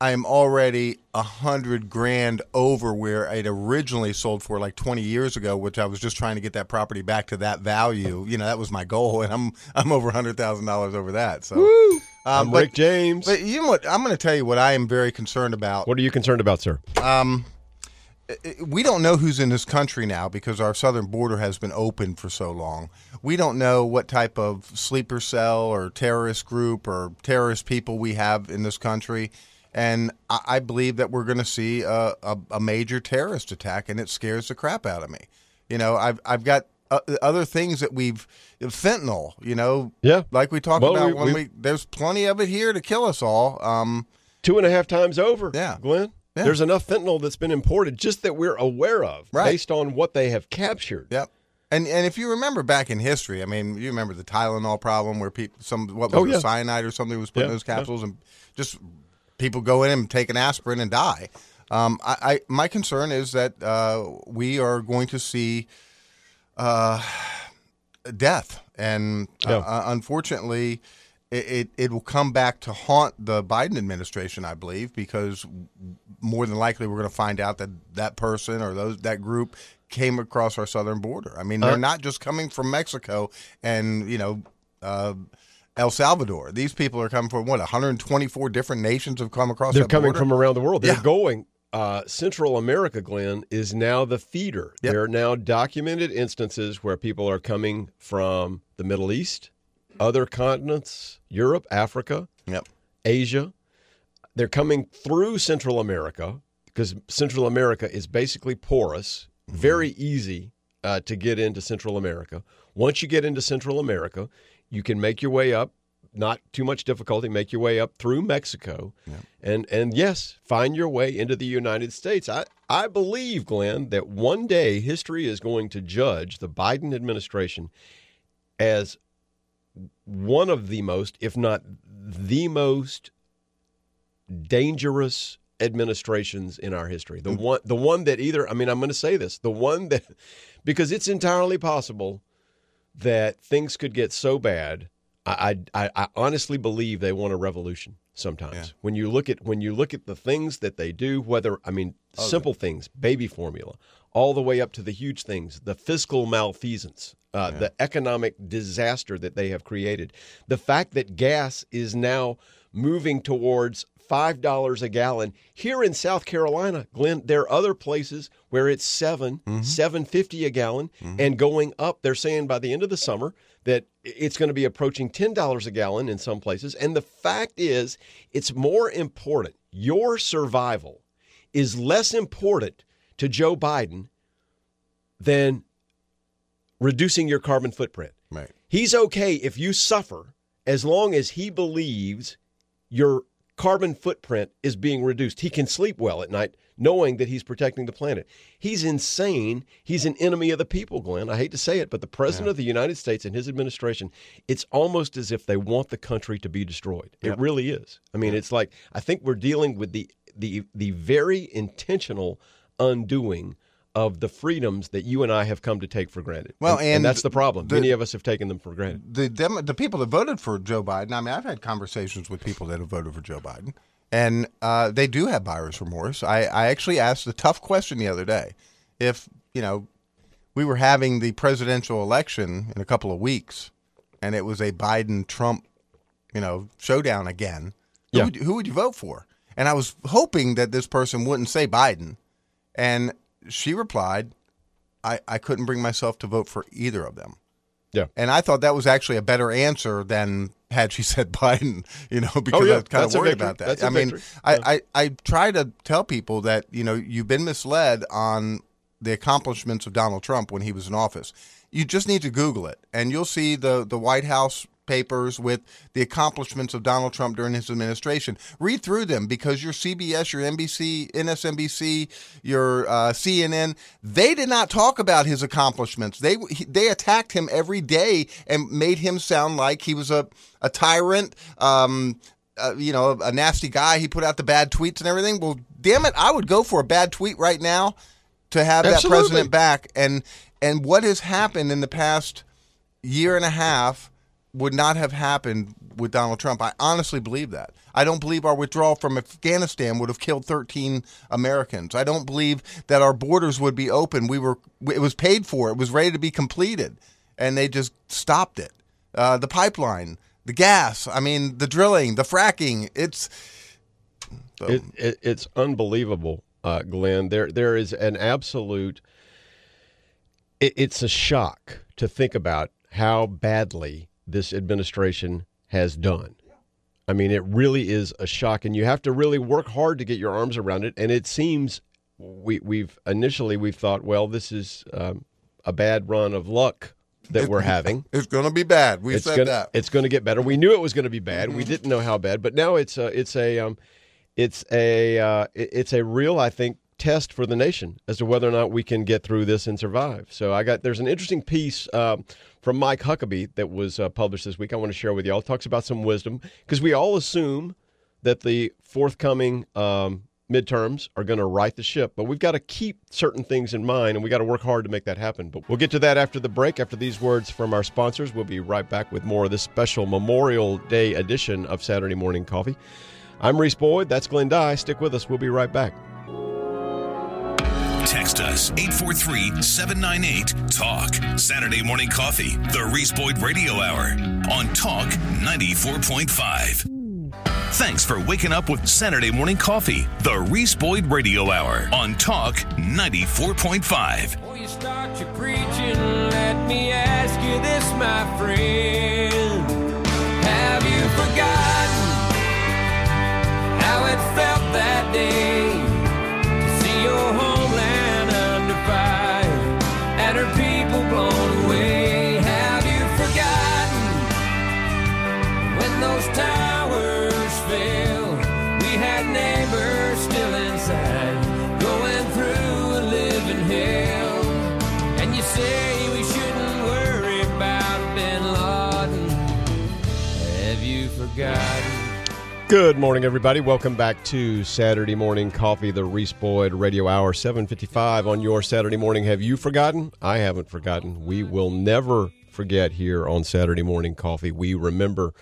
I am already a hundred grand over where it originally sold for like twenty years ago, which I was just trying to get that property back to that value. You know, that was my goal, and I'm I'm over a hundred thousand dollars over that. So, Woo! Um, I'm but, Rick James. But you know what? I'm going to tell you what I am very concerned about. What are you concerned about, sir? Um, we don't know who's in this country now because our southern border has been open for so long. We don't know what type of sleeper cell or terrorist group or terrorist people we have in this country. And I, I believe that we're going to see a, a, a major terrorist attack, and it scares the crap out of me. You know, I've I've got uh, other things that we've fentanyl. You know, yeah, like we talked well, about we, when we, we there's plenty of it here to kill us all. Um, two and a half times over. Yeah, Glenn. Yeah. There's enough fentanyl that's been imported just that we're aware of, right, based on what they have captured. Yep. And and if you remember back in history, I mean, you remember the Tylenol problem where people, some what was oh, yeah. it, cyanide or something was put yeah, in those capsules, yeah. and just people go in and take an aspirin and die. Um, I, I my concern is that uh, we are going to see uh, death, and yeah. uh, unfortunately, it, it it will come back to haunt the Biden administration, I believe, because more than likely we're going to find out that that person or those that group came across our southern border. I mean, they're uh, not just coming from Mexico and, you know, uh, El Salvador. These people are coming from, what, one hundred twenty-four different nations have come across they're that border? They're coming from around the world. They're yeah. going. Uh, Central America, Glenn, is now the feeder. Yep. There are now documented instances where people are coming from the Middle East, other continents, Europe, Africa, yep. Asia. They're coming through Central America because Central America is basically porous. Very easy uh, to get into Central America. Once you get into Central America, you can make your way up, not too much difficulty, make your way up through Mexico, yeah. and, and yes, find your way into the United States. I, I believe, Glenn, that one day history is going to judge the Biden administration as one of the most, if not the most, dangerous administrations in our history. The one the one that either, I mean, I'm going to say this, the one that, because it's entirely possible that things could get so bad. I I, I honestly believe they want a revolution sometimes. Yeah. When you look at when you look at the things that they do, whether, I mean, okay. simple things, baby formula, all the way up to the huge things, the fiscal malfeasance, uh, yeah. the economic disaster that they have created. The fact that gas is now moving towards five dollars a gallon here in South Carolina, Glenn. There are other places where it's seven, mm-hmm. seven fifty a gallon, mm-hmm. and going up. They're saying by the end of the summer that it's going to be approaching ten dollars a gallon in some places. And the fact is, it's more important. Your survival is less important to Joe Biden than reducing your carbon footprint. Right. He's okay if you suffer as long as he believes you're carbon footprint is being reduced. He can sleep well at night knowing that he's protecting the planet. He's insane. He's an enemy of the people, Glenn. I hate to say it, but the president yeah. of the United States and his administration, it's almost as if they want the country to be destroyed. Yep. It really is. I mean, yep. it's like, I think we're dealing with the, the, the very intentional undoing of the freedoms that you and I have come to take for granted. Well, and, and that's the problem. The, Many of us have taken them for granted. The demo, the people that voted for Joe Biden, I mean, I've had conversations with people that have voted for Joe Biden, and uh, they do have buyer's remorse. I, I actually asked the tough question the other day. If, you know, we were having the presidential election in a couple of weeks, and it was a Biden-Trump, you know, showdown again, who, yeah. would, who would you vote for? And I was hoping that this person wouldn't say Biden, and she replied, I, I couldn't bring myself to vote for either of them. Yeah. And I thought that was actually a better answer than had she said Biden, you know, because oh, yeah. I was kind That's of worried about that. I mean, yeah. I, I, I try to tell people that, you know, you've been misled on the accomplishments of Donald Trump when he was in office. You just need to Google it, and you'll see the, the White House papers with the accomplishments of Donald Trump during his administration. Read through them, because your C B S, your N B C, M S N B C, your uh, C N N, they did not talk about his accomplishments. They they attacked him every day and made him sound like he was a, a tyrant, um, uh, you know, a nasty guy. He put out the bad tweets and everything. Well, damn it, I would go for a bad tweet right now to have Absolutely. that president back. And, and what has happened in the past year and a half would not have happened with Donald Trump. I honestly believe that. I don't believe our withdrawal from Afghanistan would have killed thirteen Americans. I don't believe that our borders would be open. We were, it was paid for. It was ready to be completed, and they just stopped it. Uh, the pipeline, the gas. I mean, the drilling, the fracking. It's so. it, it, it's unbelievable, uh, Glenn. There there is an absolute. It, it's a shock to think about how badly this administration has done I mean, it really is a shock, and you have to really work hard to get your arms around it. And it seems we, we've initially we've thought, well, this is um, a bad run of luck that it, we're having. It's going to be bad. We said gonna, that it's going to get better. We knew it was going to be bad. Mm-hmm. We didn't know how bad, but now it's a, it's a um, it's a uh, it's a real, I think, test for the nation as to whether or not we can get through this and survive. So I got there's an interesting piece uh, from Mike Huckabee that was uh, published this week. I want to share with y'all. It talks about some wisdom, because we all assume that the forthcoming um, midterms are going to right the ship, but we've got to keep certain things in mind, and we got to work hard to make that happen. But we'll get to that after the break. After these words from our sponsors, we'll be right back with more of this special Memorial Day edition of Saturday Morning Coffee. I'm Reese Boyd. That's Glenn Dye. Stick with us. We'll be right back. Text us eight four three, seven nine eight, TALK. Saturday Morning Coffee, the Reese Boyd Radio Hour on Talk ninety-four point five. Thanks for waking up with Saturday Morning Coffee, the Reese Boyd Radio Hour on Talk ninety-four point five. Before you start your preaching, let me ask you this, my friend. Have you forgotten how it felt that day to see your home? Towers fell. We had neighbors still inside, going through a living hell. And you say we shouldn't worry about Bin Laden. Have you forgotten? Good morning, everybody. Welcome back to Saturday Morning Coffee, the Reese Boyd Radio Hour, seven fifty-five on your Saturday morning. Have you forgotten? I haven't forgotten. We will never forget here on Saturday Morning Coffee. We remember.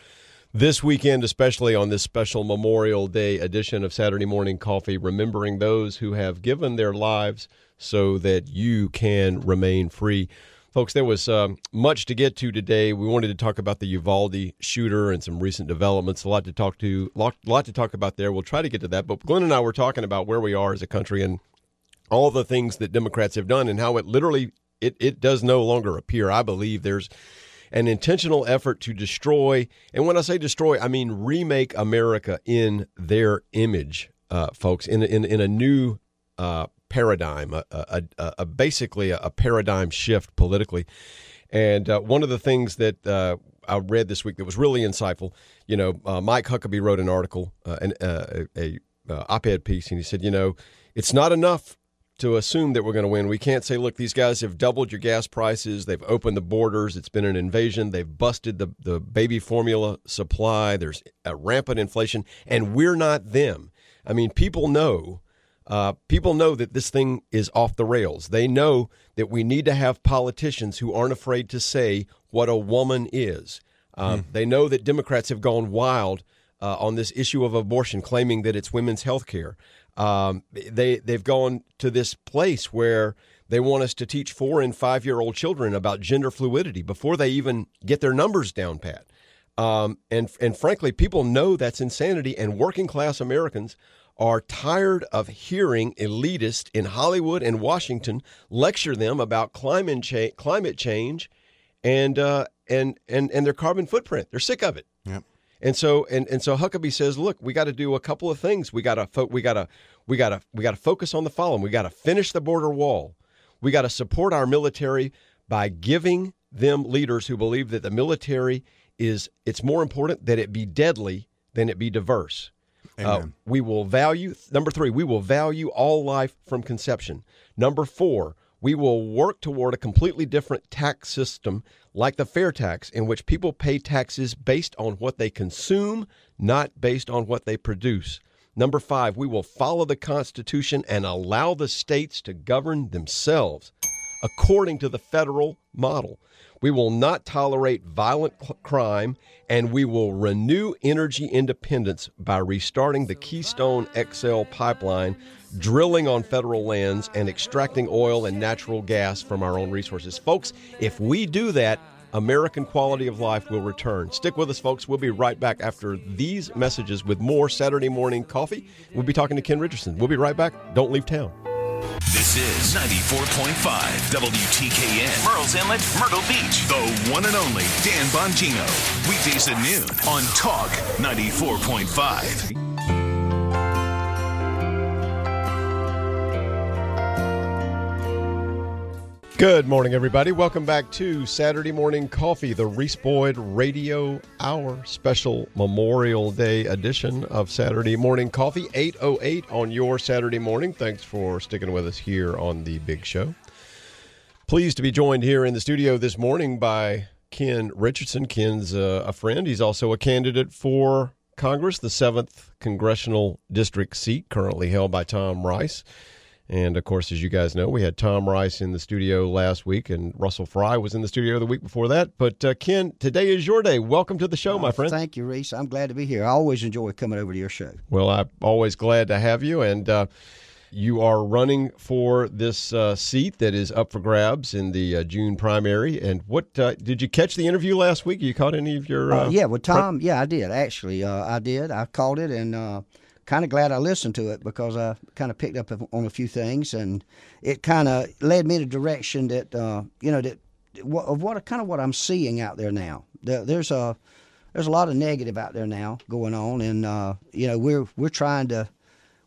This weekend, especially on this special Memorial Day edition of Saturday Morning Coffee, remembering those who have given their lives so that you can remain free. Folks, there was um, much to get to today. We wanted to talk about the Uvalde shooter and some recent developments. A lot to talk to, lot, lot to talk about there. We'll try to get to that. But Glenn and I were talking about where we are as a country and all the things that Democrats have done and how it literally it it does no longer appear. I believe there's an intentional effort to destroy, and when I say destroy, I mean remake America in their image, uh, folks, in in in a new uh, paradigm, a, a, a, a basically a paradigm shift politically. And uh, one of the things that uh, I read this week that was really insightful, you know, uh, Mike Huckabee wrote an article, uh, an uh, a, a uh, op-ed piece, and he said, you know, it's not enough to assume that we're going to win. We can't say, look, these guys have doubled your gas prices. They've opened the borders. It's been an invasion. They've busted the, the baby formula supply. There's a rampant inflation, and we're not them. I mean, people know, uh, people know that this thing is off the rails. They know that we need to have politicians who aren't afraid to say what a woman is. Um, mm. They know that Democrats have gone wild uh, on this issue of abortion, claiming that it's women's health care. Um, they, they've gone to this place where they want us to teach four and five-year-old children about gender fluidity before they even get their numbers down pat. Um, and, and frankly, people know that's insanity, and working-class Americans are tired of hearing elitists in Hollywood and Washington lecture them about climate change, climate change and, uh, and, and, and their carbon footprint. They're sick of it. Yep. And so, and, and so Huckabee says, look, we got to do a couple of things. We got to, fo- we got to, we got to, we got to focus on the following. We got to finish the border wall. We got to support our military by giving them leaders who believe that the military is, it's more important that it be deadly than it be diverse. Uh, we will value, number three, we will value all life from conception. Number four, we will work toward a completely different tax system like the fair tax, in which people pay taxes based on what they consume, not based on what they produce. Number five, we will follow the Constitution and allow the states to govern themselves according to the federal model. We will not tolerate violent crime, and we will renew energy independence by restarting the Keystone X L pipeline, drilling on federal lands, and extracting oil and natural gas from our own resources. Folks, if we do that, American quality of life will return. Stick with us, folks. We'll be right back after these messages with more Saturday Morning Coffee. We'll be talking to Ken Richardson. We'll be right back. Don't leave town. This is ninety-four point five W T K N, Murrells Inlet, Myrtle Beach. The one and only Dan Bongino. Weekdays at noon on Talk ninety-four point five. Good morning, everybody. Welcome back to Saturday Morning Coffee, the Reese Boyd Radio Hour, special Memorial Day edition of Saturday Morning Coffee, eight oh eight on your Saturday morning. Thanks for sticking with us here on the big show. Pleased to be joined here in the studio this morning by Ken Richardson. Ken's uh, a friend. He's also a candidate for Congress, the seventh Congressional District seat, currently held by Tom Rice. And, of course, as you guys know, we had Tom Rice in the studio last week, and Russell Fry was in the studio the week before that. But, uh, Ken, today is your day. Welcome to the show, oh, my friend. Thank you, Reese. I'm glad to be here. I always enjoy coming over to your show. Well, I'm always glad to have you. And uh, you are running for this uh, seat that is up for grabs in the uh, June primary. And what uh, did you catch the interview last week? You caught any of your uh, – uh, Yeah, well, Tom – yeah, I did, actually. Uh, I did. I caught it, and uh, – kind of glad I listened to it because I kind of picked up on a few things, and it kind of led me in a direction that uh, you know that of what kind of what I'm seeing out there now. There's a there's a lot of negative out there now going on, and uh, you know we're we're trying to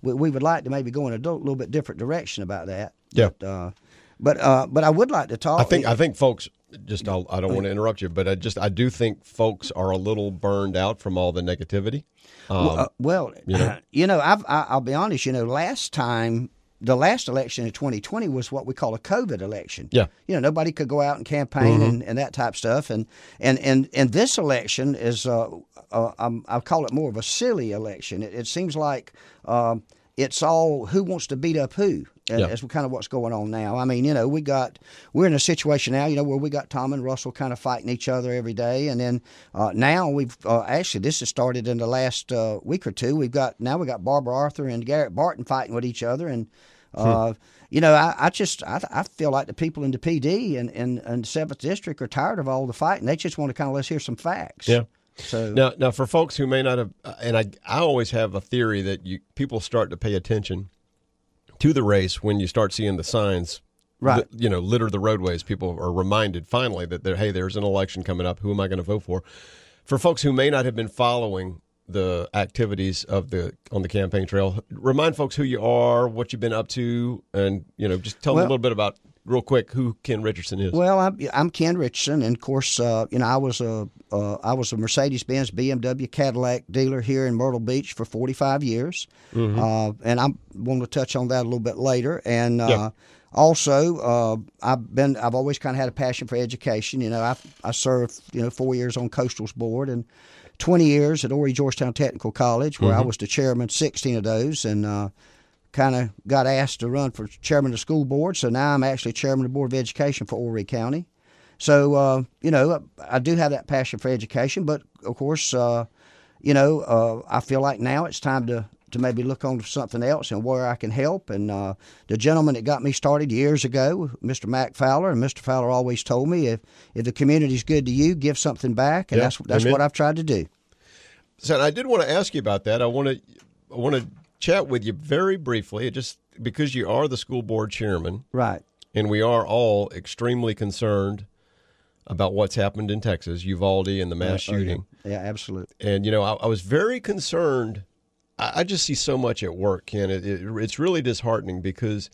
we, we would like to maybe go in a little bit different direction about that. Yeah. But uh, but, uh, but I would like to talk. I think I think folks. Just I'll, I don't want to interrupt you, but I just I do think folks are a little burned out from all the negativity. Um, well, uh, well you know, you know I've, I, I'll be honest. You know, last time, the last election in twenty twenty was what we call a COVID election. Yeah, you know, nobody could go out and campaign mm-hmm. and, and that type of stuff. And and and, and this election is uh, uh, I'm, I'll call it more of a silly election. It, it seems like um, it's all who wants to beat up who. Yeah. That's kind of what's going on now. I mean, you know, we got we're in a situation now, you know, where we got Tom and Russell kind of fighting each other every day, and then uh, now we've uh, actually this has started in the last uh, week or two. We've got now we got Barbara Arthur and Garrett Barton fighting with each other, and uh, hmm. you know, I, I just I, I feel like the people in the P D and and and seventh District are tired of all the fighting. They just want to kind of let's hear some facts. Yeah. So now, now for folks who may not have, and I I always have a theory that you people start to pay attention to the race when you start seeing the signs, right? You know, litter the roadways. People are reminded finally that, hey, there's an election coming up. Who am I going to vote for? For folks who may not have been following the activities of the on the campaign trail, remind folks who you are, what you've been up to, and, you know, just tell well, them a little bit about, real quick, who Ken Richardson is. Well, I'm, I'm Ken Richardson, and, of course, uh, you know, I was a, uh, I was a Mercedes-Benz, B M W, Cadillac dealer here in Myrtle Beach for forty-five years, mm-hmm. uh, and I'm wanting to touch on that a little bit later. And uh, yeah. also, uh, I've been I've always kind of had a passion for education. You know, I I served you know four years on Coastal's board and twenty years at Horry Georgetown Technical College, where mm-hmm. I was the chairman, sixteen of those, and. Uh, kind of got asked to run for chairman of the school board, so now I'm actually chairman of the Board of Education for Horry County. So, uh, you know, I, I do have that passion for education, but, of course, uh, you know, uh, I feel like now it's time to, to maybe look on to something else and where I can help. And uh, the gentleman that got me started years ago, Mister Mac Fowler, and Mister Fowler always told me, if, if the community's good to you, give something back, and yeah, that's that's amen. What I've tried to do. So I did want to ask you about that. I want to I want to... chat with you very briefly, just because you are the school board chairman, right? And we are all extremely concerned about what's happened in Texas, Uvalde, and the mass yeah, shooting. Yeah. yeah, absolutely. And you know, I, I was very concerned. I, I just see so much at work, Ken. It, it, it's really disheartening because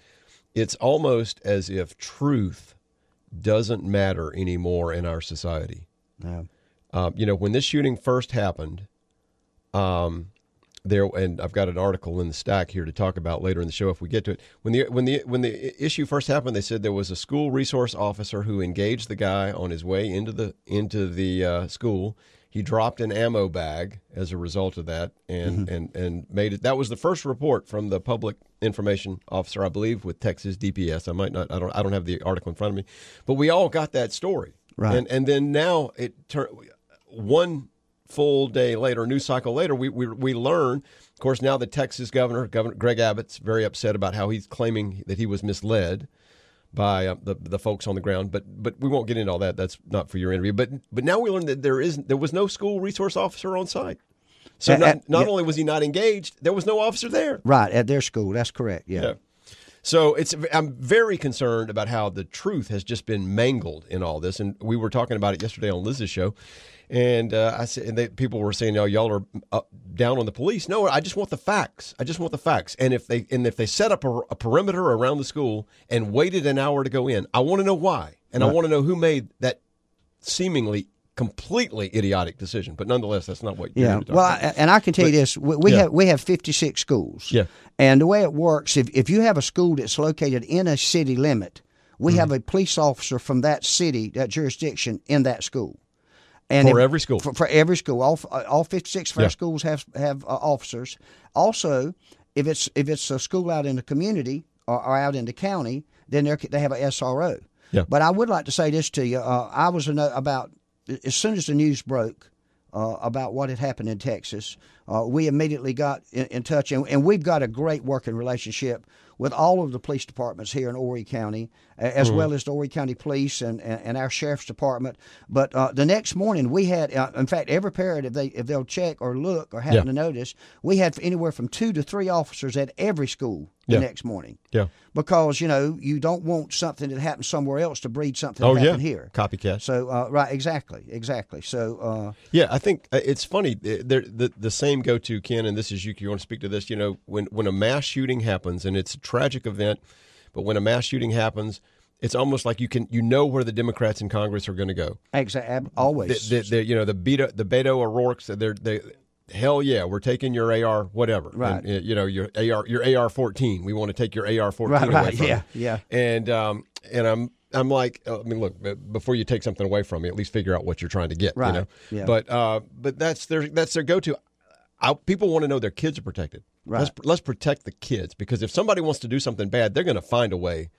it's almost as if truth doesn't matter anymore in our society. Yeah. Um, you know, when this shooting first happened, um. There and I've got an article in the stack here to talk about later in the show if we get to it. When the when the when the issue first happened, they said there was a school resource officer who engaged the guy on his way into the into the uh, school. He dropped an ammo bag as a result of that, and mm-hmm. and and made it. That was the first report from the public information officer, I believe, with Texas D P S. I might not. I don't. I don't have the article in front of me, but we all got that story. Right. And and then now it turned one. Full day later, news cycle later, we we we learn, of course, now the Texas governor, Governor Greg Abbott's very upset about how he's claiming that he was misled by uh, the the folks on the ground. But but we won't get into all that. That's not for your interview. But but now we learn that there isn't there was no school resource officer on site. So at, not, not at, only was he not engaged, there was no officer there. Right at their school. That's correct. Yeah. yeah. So it's I'm very concerned about how the truth has just been mangled in all this. And we were talking about it yesterday on Liz's show. And uh, I said, and they, people were saying, "Oh, y'all are up, down on the police." No, I just want the facts. I just want the facts. And if they and if they set up a, a perimeter around the school and waited an hour to go in, I want to know why, and right. I want to know who made that seemingly completely idiotic decision. But nonetheless, that's not what. Yeah. Well, I, and I can tell but, you this: we, we yeah. have we have fifty-six schools. Yeah. And the way it works, if if you have a school that's located in a city limit, we mm-hmm. have a police officer from that city, that jurisdiction, in that school. And for if, every school. For, for every school. All, all fifty-six yeah. schools have have uh, officers. Also, if it's if it's a school out in the community or, or out in the county, then they have an S R O. Yeah. But I would like to say this to you. Uh, I was about, as soon as the news broke uh, about what had happened in Texas, uh, we immediately got in, in touch. And, and we've got a great working relationship with all of the police departments here in Horry County, as mm-hmm. well as the Horry County Police and, and, and our Sheriff's Department. But uh, the next morning we had, uh, in fact, every parent, if, they, if they'll check or look or happen yeah. to notice, we had anywhere from two to three officers at every school the yeah. next morning. Yeah. Because, you know, you don't want something that happened somewhere else to breed something oh, that happened yeah. here. Copycat. So, uh, right, exactly, exactly. So, uh, yeah, I think it's funny. The, the, the same go-to, Ken, and this is you, you want to speak to this, you know, when, when a mass shooting happens, and it's a tragic event, but when a mass shooting happens, it's almost like you can you know where the Democrats in Congress are going to go. Exactly, always. The, the, the, you know the Beto the Beto O'Rourke said they're they hell yeah we're taking your A R whatever right and, you know your A R your A R fourteen we want to take your A R fourteen right, away right. from yeah you. yeah and um and I'm I'm like I mean look before you take something away from me at least figure out what you're trying to get right you know? yeah but uh but that's their that's their go to. I, people want to know their kids are protected. Right. Let's, let's protect the kids, because if somebody wants to do something bad, they're going to find a way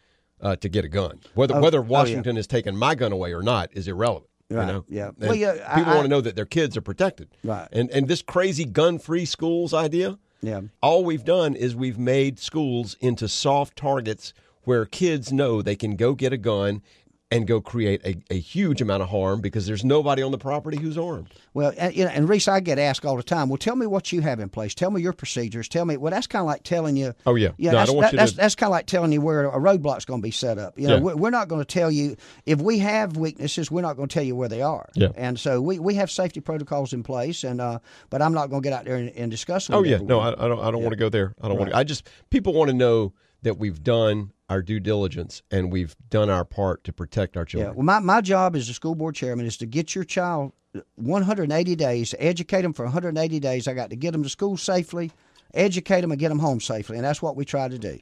uh, to get a gun. Whether oh, whether Washington oh, yeah. has taken my gun away or not is irrelevant. Right. You know? Yeah. And well, yeah. I, people I, want to know that their kids are protected. Right. And and this crazy gun-free schools idea. Yeah. All we've done is we've made schools into soft targets where kids know they can go get a gun and go create a, a huge amount of harm because there's nobody on the property who's armed. Well, and, you know, and Reese, I get asked all the time, well, tell me what you have in place. Tell me your procedures. Tell me, well, that's kind of like telling you. Oh, yeah. You know, no, that's, I don't want that, you to... that's, that's kind of like telling you where a roadblock's going to be set up. You know, yeah. we're, we're not going to tell you. If we have weaknesses, we're not going to tell you where they are. Yeah. And so we, we have safety protocols in place, and uh, but I'm not going to get out there and, and discuss them. Oh, yeah. No, I, I don't, I don't yeah. want to go there. I don't right. want to. I just, people want to know that we've done our due diligence and we've done our part to protect our children. Yeah. Well, my, my job as a school board chairman is to get your child one hundred eighty days, educate them for one hundred eighty days. I got to get them to school safely, educate them, and get them home safely. And that's what we try to do,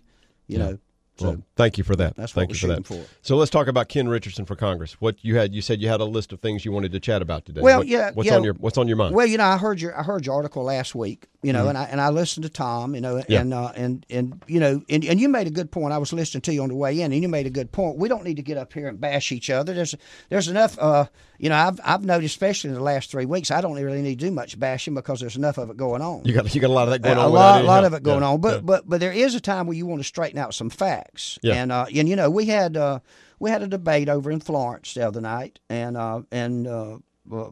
you yeah. know. So well, thank you for that. That's thank what we're you for that. For. So let's talk about Ken Richardson for Congress. What you had, you said you had a list of things you wanted to chat about today. Well, what, yeah, what's yeah. on your what's on your mind? Well, you know, I heard your I heard your article last week. You know, mm-hmm. and I and I listened to Tom. You know, yeah. and uh, and and you know, and, and you made a good point. I was listening to you on the way in, and you made a good point. We don't need to get up here and bash each other. There's there's enough. Uh, you know, I've I've noticed, especially in the last three weeks, I don't really need to do much bashing because there's enough of it going on. You got you got a lot of that going uh, on. A lot, lot of it going yeah. on. But yeah. but but there is a time where you want to straighten out some facts. Yeah. And uh, and you know we had uh, we had a debate over in Florence the other night, and uh, and uh, uh,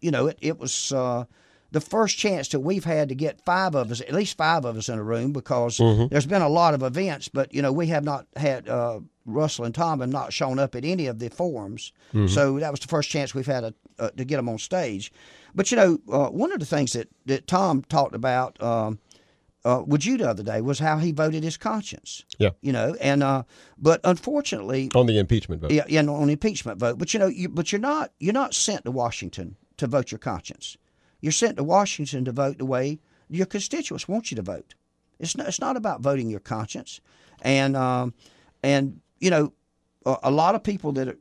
you know it it was uh, the first chance that we've had to get five of us, at least five of us, in a room, because mm-hmm. there's been a lot of events, but you know we have not had uh, Russell and Tom have not shown up at any of the forums, mm-hmm. so that was the first chance we've had a, uh, to get them on stage. But you know uh, one of the things that that Tom talked about. Um, Uh, with you the other day was how he voted his conscience. Yeah. You know, and uh, but unfortunately on the impeachment vote. Yeah, yeah, on the impeachment vote. But you know, you, but you're not you're not sent to Washington to vote your conscience. You're sent to Washington to vote the way your constituents want you to vote. It's not it's not about voting your conscience, and um, and you know, a, a lot of people that are,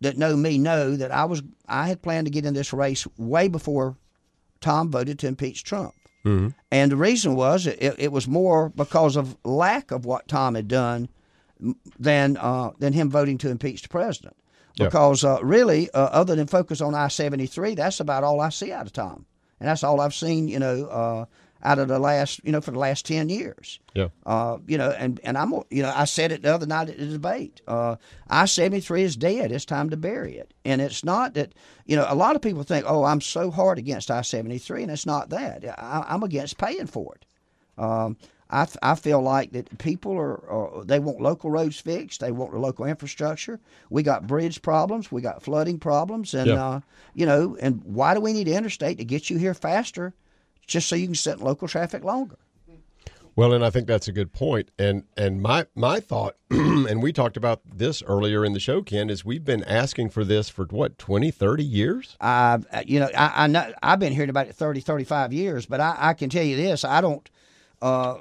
that know me know that I was I had planned to get in this race way before Tom voted to impeach Trump. Mm-hmm. And the reason was it, it was more because of lack of what Tom had done than uh, than him voting to impeach the president. Because yeah. uh, really, uh, other than focus on I seventy-three, that's about all I see out of Tom, and that's all I've seen, you know, uh, out of the last, you know, for the last ten years. Yeah. Uh, you know, and and I'm, you know, I said it the other night at the debate. Uh, I seventy-three is dead. It's time to bury it. And it's not that, you know, a lot of people think, oh, I'm so hard against I seventy-three, and it's not that. I, I'm against paying for it. Um, I, I feel like that people are, are, they want local roads fixed. They want the local infrastructure. We got bridge problems. We got flooding problems. And, yeah. uh, you know, and why do we need an interstate to get you here faster just so you can sit in local traffic longer? Well, and I think that's a good point. And and my, my thought, and we talked about this earlier in the show, Ken, is we've been asking for this for, what, twenty, thirty years? Uh, you know, I, I know, I've been hearing about it thirty, thirty-five years, but I, I can tell you this. I don't uh,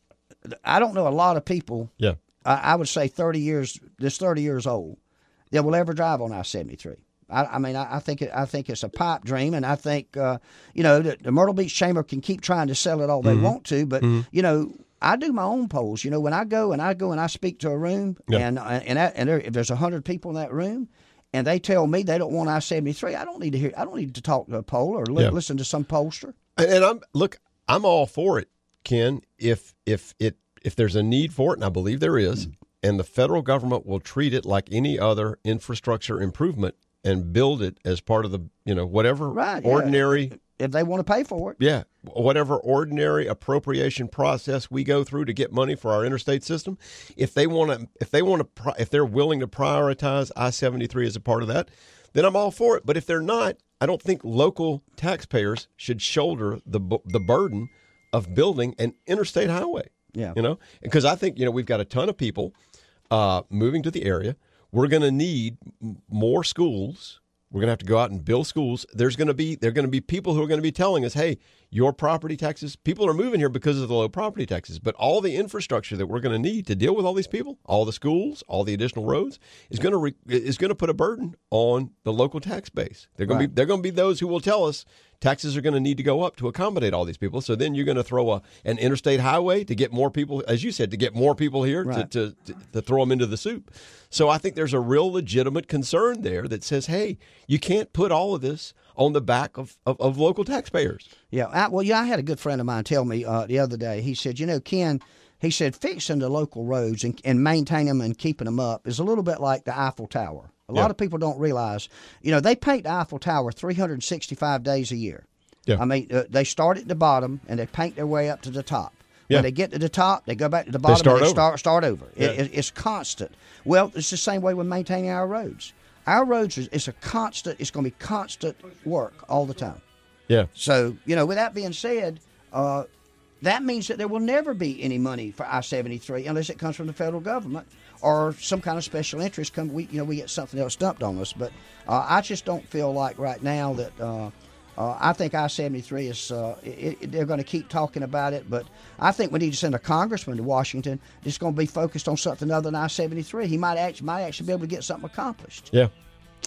– I don't know a lot of people, yeah. uh, I would say thirty years, this thirty years old, that will ever drive on I seventy-three. I, I mean, I, I think it, I think it's a pipe dream, and I think, uh, you know, the, the Myrtle Beach Chamber can keep trying to sell it all they mm-hmm. want to, but, mm-hmm. you know, I do my own polls. You know, when I go and I go and I speak to a room, yeah. and and, I, and there, if there's one hundred people in that room, and they tell me they don't want I seventy-three, I don't need to hear, I don't need to talk to a poll or li- yeah. listen to some pollster. And, and I'm look, I'm all for it, Ken, if if it if there's a need for it, and I believe there is, and the federal government will treat it like any other infrastructure improvement and build it as part of the, you know, whatever right, ordinary. Yeah. If they want to pay for it. Yeah. Whatever ordinary appropriation process we go through to get money for our interstate system. If they want to, if they want to, if they're willing to prioritize I seventy-three as a part of that, then I'm all for it. But if they're not, I don't think local taxpayers should shoulder the the burden of building an interstate highway. Yeah. You know, because I think, you know, we've got a ton of people uh, moving to the area. We're going to need more schools. We're going to have to go out and build schools. There's going to be, there are going to be people who are going to be telling us, hey, your property taxes, people are moving here because of the low property taxes, but all the infrastructure that we're going to need to deal with all these people, all the schools, all the additional roads is going to re- is going to put a burden on the local tax base. They're going right. to be, they're going to be those who will tell us taxes are going to need to go up to accommodate all these people. So then you're going to throw a, an interstate highway to get more people, as you said, to get more people here right. to, to, to, to throw them into the soup. So I think there's a real legitimate concern there that says, hey, you can't put all of this on the back of, of, of local taxpayers. Yeah. I, well, yeah, I had a good friend of mine tell me uh, the other day, he said, you know, Ken, he said, fixing the local roads and, and maintaining them and keeping them up is a little bit like the Eiffel Tower. A lot yeah. of people don't realize, you know, they paint the Eiffel Tower three hundred sixty-five days a year. Yeah. I mean, uh, they start at the bottom and they paint their way up to the top. Yeah. When they get to the top, they go back to the bottom they start and they over. Start, start over. Yeah. It, it, it's constant. Well, it's the same way with maintaining our roads. Our roads, is, it's a constant, it's going to be constant work all the time. Yeah. So, you know, with that being said, uh, that means that there will never be any money for I seventy-three unless it comes from the federal government or some kind of special interest. Come, we you know we get something else dumped on us. But uh, I just don't feel like right now that uh, uh, I think I seventy-three is uh, it, it, they're going to keep talking about it. But I think we need to send a congressman to Washington that's going to be focused on something other than I seventy-three. He might actually might actually be able to get something accomplished. Yeah.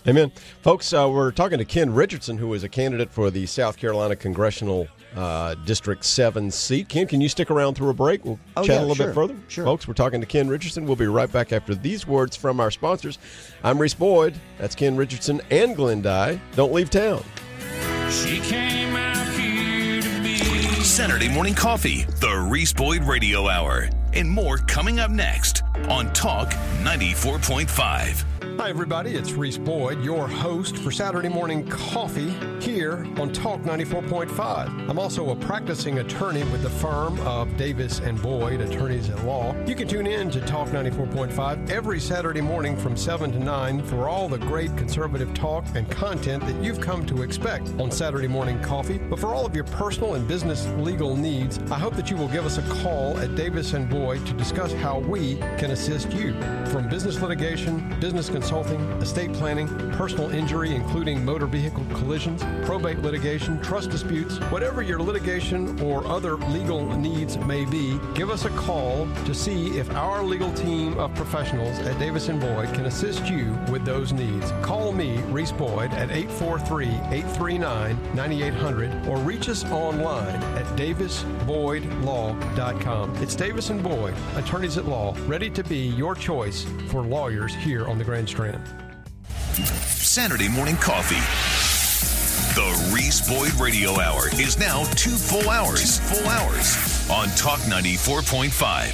Amen. Folks, uh, we're talking to Ken Richardson, who is a candidate for the South Carolina Congressional uh, District seven seat. Ken, can you stick around through a break? We'll oh, chat yeah, a little sure. bit further. Sure. Folks, we're talking to Ken Richardson. We'll be right back after these words from our sponsors. I'm Reese Boyd. That's Ken Richardson and Glenn Dye. Don't leave town. She came out here to be Saturday Morning Coffee, the Reese Boyd Radio Hour, and more coming up next on Talk ninety-four point five. Hi, everybody. It's Reese Boyd, your host for Saturday Morning Coffee here on Talk ninety-four point five. I'm also a practicing attorney with the firm of Davis and Boyd Attorneys at Law. You can tune in to Talk ninety-four point five every Saturday morning from seven to nine for all the great conservative talk and content that you've come to expect on Saturday Morning Coffee. But for all of your personal and business legal needs, I hope that you will give us a call at Davis and Boyd to discuss how we can assist you. From business litigation, business consulting, estate planning, personal injury, including motor vehicle collisions, probate litigation, trust disputes, whatever your litigation or other legal needs may be, give us a call to see if our legal team of professionals at Davis and Boyd can assist you with those needs. Call me, Reese Boyd, at eight four three, eight three nine, nine eight zero zero or reach us online at davis boyd law dot com. It's Davis and Boyd, Attorneys at Law, ready to be your choice for lawyers here on the Grand Strand. Saturday Morning Coffee. The Reese Boyd Radio Hour is now two full hours, two full hours on Talk ninety-four point five.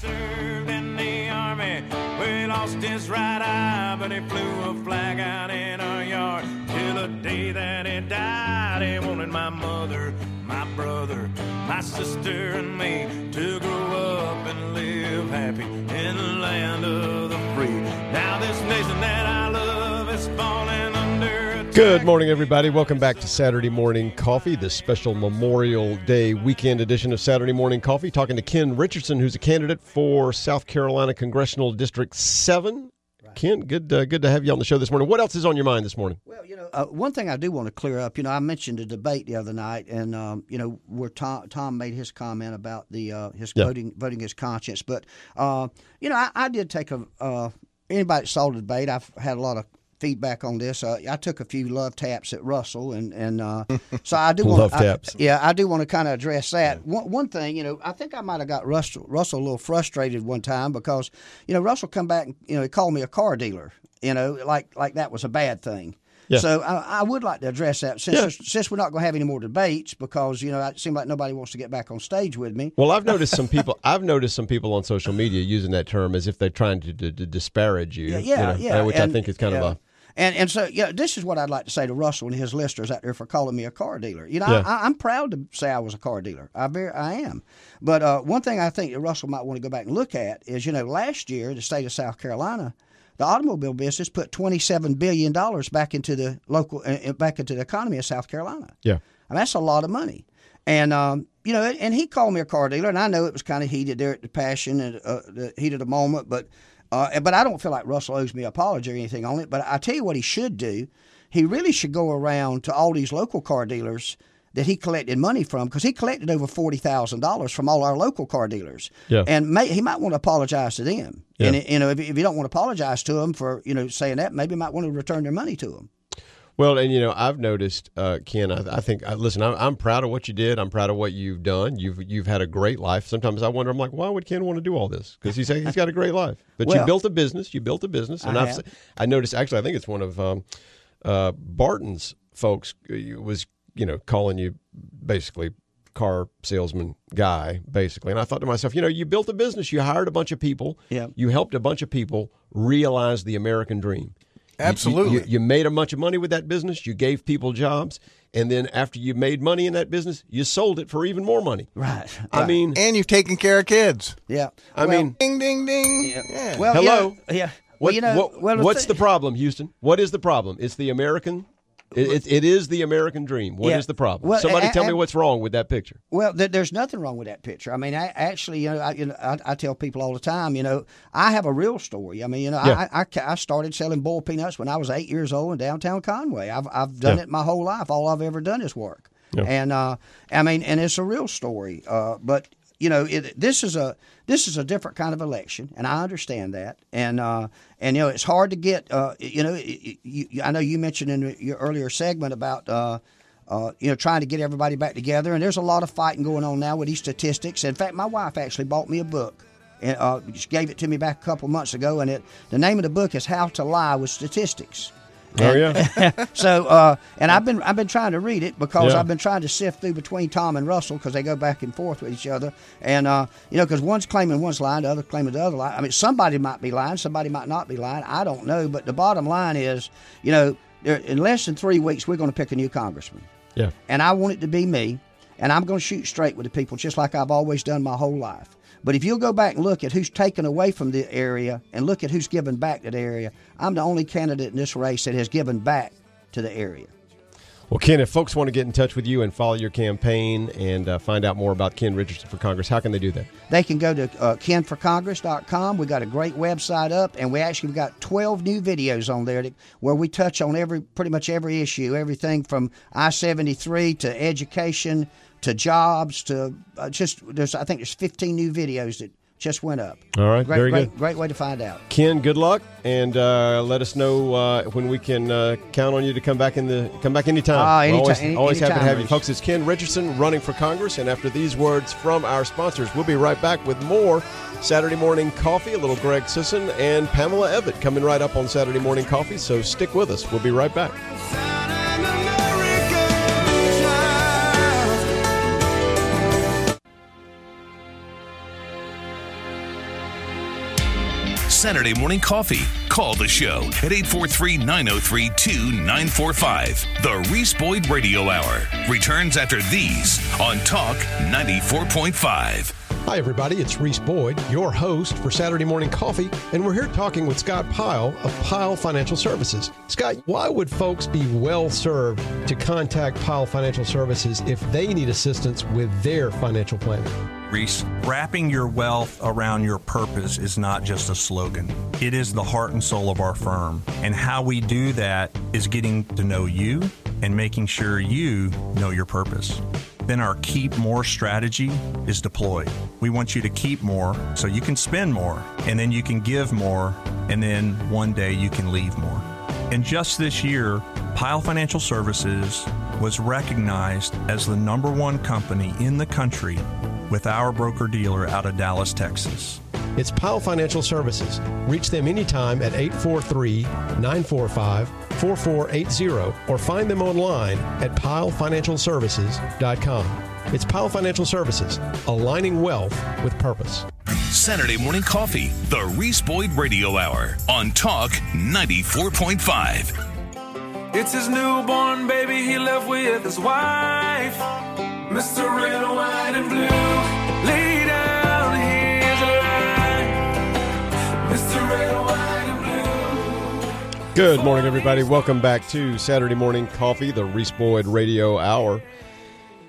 Served in the army, we lost his right eye, but he flew a flag out in our yard till the day that he died. He wanted my mother. my brother, my sister, and me, to grow up and live happy in the land of the free. Now this nation that I love is falling under attack. Good morning, everybody. Welcome back to Saturday Morning Coffee, this special Memorial Day weekend edition of Saturday Morning Coffee. Talking to Ken Richardson, who's a candidate for South Carolina Congressional District seven. Ken, good uh, good to have you on the show this morning. What else is on your mind this morning? Well, you know, uh, one thing I do want to clear up, you know, I mentioned a debate the other night, and, um, you know, where Tom, Tom made his comment about the uh, his yeah. voting voting his conscience. But, uh, you know, I, I did take a uh, – anybody that saw the debate, I've had a lot of feedback on this. Uh, I took a few love taps at Russell, and, and uh, so I do want to – yeah, I do want to kind of address that. Yeah. One, one thing, you know, I think I might have got Russell, Russell a little frustrated one time because, you know, Russell come back and, you know, he called me a car dealer, you know, like, like that was a bad thing. Yeah. So I, I would like to address that since yeah. since we're not going to have any more debates because, you know, it seems like nobody wants to get back on stage with me. Well, I've noticed some people I've noticed some people on social media using that term as if they're trying to, to, to disparage you, yeah, yeah, you know, yeah. which and, I think is kind yeah. of a... And and so, you know, this is what I'd like to say to Russell and his listeners out there for calling me a car dealer. You know, yeah. I, I'm proud to say I was a car dealer. I bear, I am. But uh, one thing I think that Russell might want to go back and look at is, you know, last year, the state of South Carolina, the automobile business put twenty-seven billion dollars back into the local, uh, back into the economy of South Carolina. Yeah. And that's a lot of money. And, um, you know, and he called me a car dealer, and I know it was kind of heated there at the passion and uh, the heat of the moment, but Uh, but I don't feel like Russell owes me an apology or anything on it. But I tell you what he should do. He really should go around to all these local car dealers that he collected money from, because he collected over forty thousand dollars from all our local car dealers. Yeah. And may, he might want to apologize to them. Yeah. And, you know, if, if you don't want to apologize to them for, you know, saying that, maybe you might want to return their money to them. Well, and, you know, I've noticed, uh, Ken, I, I think, I, listen, I'm, I'm proud of what you did. I'm proud of what you've done. You've you've had a great life. Sometimes I wonder, I'm like, why would Ken want to do all this? Because he's, he's got a great life. But well, you built a business. You built a business. And I, I've, I noticed, actually, I think it's one of um, uh, Barton's folks was, you know, calling you basically car salesman guy, basically. And I thought to myself, you know, you built a business. You hired a bunch of people. Yeah. You helped a bunch of people realize the American dream. Absolutely. You, you, you made a bunch of money with that business. You gave people jobs. And then after you made money in that business, you sold it for even more money. Right. I right. mean. And you've taken care of kids. Yeah. I well, mean. Ding, ding, ding. Yeah. Yeah. Well, hello. Yeah. yeah. What, well, you know, what, well, what's the, the problem, Houston? What is the problem? It's the American. It, it, it is the American dream. What yeah. is the problem? Well, Somebody I, tell I, me what's wrong with that picture. Well, th- there's nothing wrong with that picture. I mean, I, actually, you know, I, you know I, I tell people all the time, you know, I have a real story. I mean, you know, yeah. I, I, I started selling boiled peanuts when I was eight years old in downtown Conway. I've I've done yeah. it my whole life. All I've ever done is work. Yeah. And uh, I mean, and it's a real story. Uh, but you know, it, this is a this is a different kind of election, and I understand that. And uh, and you know, it's hard to get. Uh, you know, it, you, I know you mentioned in your earlier segment about uh, uh, you know trying to get everybody back together, and there's a lot of fighting going on now with these statistics. In fact, my wife actually bought me a book, and uh, she gave it to me back a couple months ago, and it the name of the book is How to Lie with Statistics. Oh yeah. so uh, and I've been I've been trying to read it because yeah. I've been trying to sift through between Tom and Russell because they go back and forth with each other, and uh, you know because one's claiming one's lying, the other claiming the other lie. I mean, somebody might be lying, somebody might not be lying. I don't know, but the bottom line is, you know, there, in less than three weeks we're going to pick a new congressman. Yeah. And I want it to be me, and I'm going to shoot straight with the people just like I've always done my whole life. But if you'll go back and look at who's taken away from the area and look at who's given back to the area, I'm the only candidate in this race that has given back to the area. Well, Ken, if folks want to get in touch with you and follow your campaign and uh, find out more about Ken Richardson for Congress, how can they do that? They can go to uh, ken for congress dot com. We got a great website up, and we actually got twelve new videos on there that, where we touch on every pretty much every issue, everything from I seventy-three to education to jobs to uh, just there's I think there's fifteen new videos that just went up. All right, great, very great, good. Great way to find out. Ken, good luck, and uh, let us know uh, when we can uh, count on you to come back in the come back anytime. Uh, anytime always any, always anytime happy to have you, folks. It's Ken Richardson running for Congress, and after these words from our sponsors, we'll be right back with more Saturday Morning Coffee. A little Greg Sisson and Pamela Evette coming right up on Saturday Morning Coffee. So stick with us. We'll be right back. Saturday morning coffee. Call the show at eight four three, nine oh three, two nine four five. The Reese Boyd Radio Hour returns after these on Talk ninety-four point five. Hi, everybody. It's Reese Boyd, your host for Saturday Morning Coffee, and we're here talking with Scott Pyle of Pyle Financial Services. Scott, why would folks be well-served to contact Pyle Financial Services if they need assistance with their financial planning? Reese, wrapping your wealth around your purpose is not just a slogan. It is the heart and soul of our firm, and how we do that is getting to know you and making sure you know your purpose. Then our Keep More strategy is deployed. We want you to keep more so you can spend more, and then you can give more, and then one day you can leave more. And just this year, Pyle Financial Services was recognized as the number one company in the country with our broker-dealer out of Dallas, Texas. It's Pyle Financial Services. Reach them anytime at eight four three, nine four five, four four eight zero or find them online at pyle financial services dot com. It's Pyle Financial Services, aligning wealth with purpose. Saturday Morning Coffee, the Reese Boyd Radio Hour on Talk ninety-four point five. It's his newborn baby he left with his wife, Mister Red, White, and Blue. Good morning, everybody. Welcome back to Saturday Morning Coffee, the Reese Boyd Radio Hour,